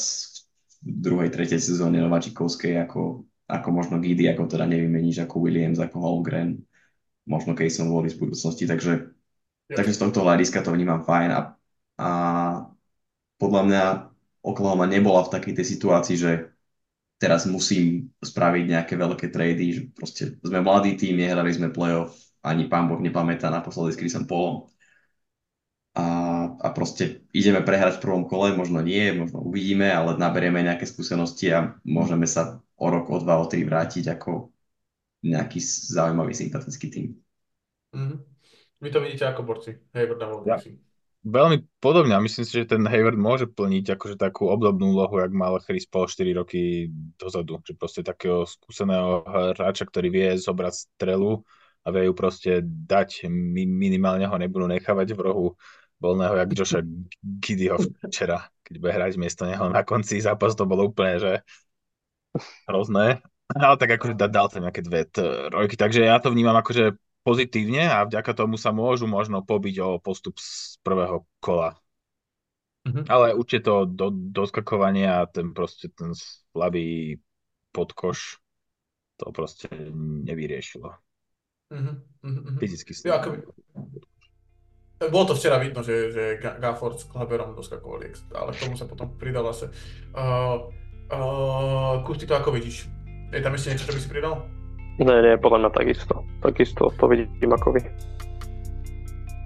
v druhej, tretej sezóne nováčikovskej, ako, ako možno Gidy, ako teda nevymeníš, ako Williams, ako Holmgren, možno Cason Wallace v budúcnosti, takže takže z tohto hľadiska to vnímam fajn a, a podľa mňa Oklahoma nebola v takej tej situácii, že teraz musím spraviť nejaké veľké trady, že proste sme mladý tým, nehrali sme playoff, ani pán Boh nepamätá naposledy s Chrisom Paulom a, a proste ideme prehrať v prvom kole, možno nie, možno uvidíme, ale naberieme nejaké skúsenosti a môžeme sa o rok, o dva, o tri vrátiť ako nejaký zaujímavý sympatický tým. Mhm. Vy to vidíte ako borci. Hej, ja, Veľmi podobne, a myslím si, že ten Hayward môže plniť akože takú obdobnú úlohu, jak mal Chris Paul štyri roky dozadu. Že proste takého skúseného hráča, ktorý vie zobrať strelu a vie ju proste dať. Minimálne ho nebudú nechávať v rohu voľného, jak Josha Giddyho včera. Keď bude hrať miesto neho na konci zápas, to bolo úplne, že hrozné. Ale tak akože dal tam nejaké dve trojky. Takže ja to vnímam akože pozitívne a vďaka tomu sa môžu možno pobiť o postup z prvého kola. Mm-hmm. Ale určite to do, doskakovanie a ten proste ten slabý podkoš to proste nevyriešilo. Mm-hmm. Fyzicky ja, slabý. Bolo to včera vidno, že, že Gafford s Klaberom doskakovali, ale k tomu sa potom pridal zase. Uh, uh, Kusti, to ako vidíš? Je tam ešte niečo, čo by si pridal? Nie, nie, podľa mňa takisto. Takisto to vidím ako vy.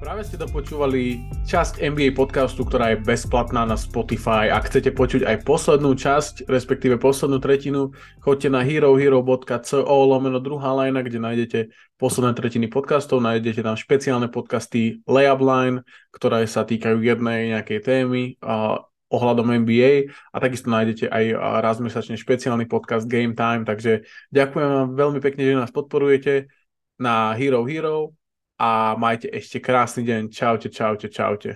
Práve ste dopočúvali časť en bí ej podcastu, ktorá je bezplatná na Spotify. Ak chcete počuť aj poslednú časť, respektíve poslednú tretinu, choďte na herohero bodka co lomeno druhá lajna, kde nájdete posledné tretiny podcastov, nájdete tam špeciálne podcasty Layup Line, ktoré sa týkajú jednej nejakej témy a ohľadom en bí ej, a takisto nájdete aj raz mesačne špeciálny podcast Game Time, takže ďakujem vám veľmi pekne, že nás podporujete na Hero Hero a majte ešte krásny deň. Čaute, čaute, čaute.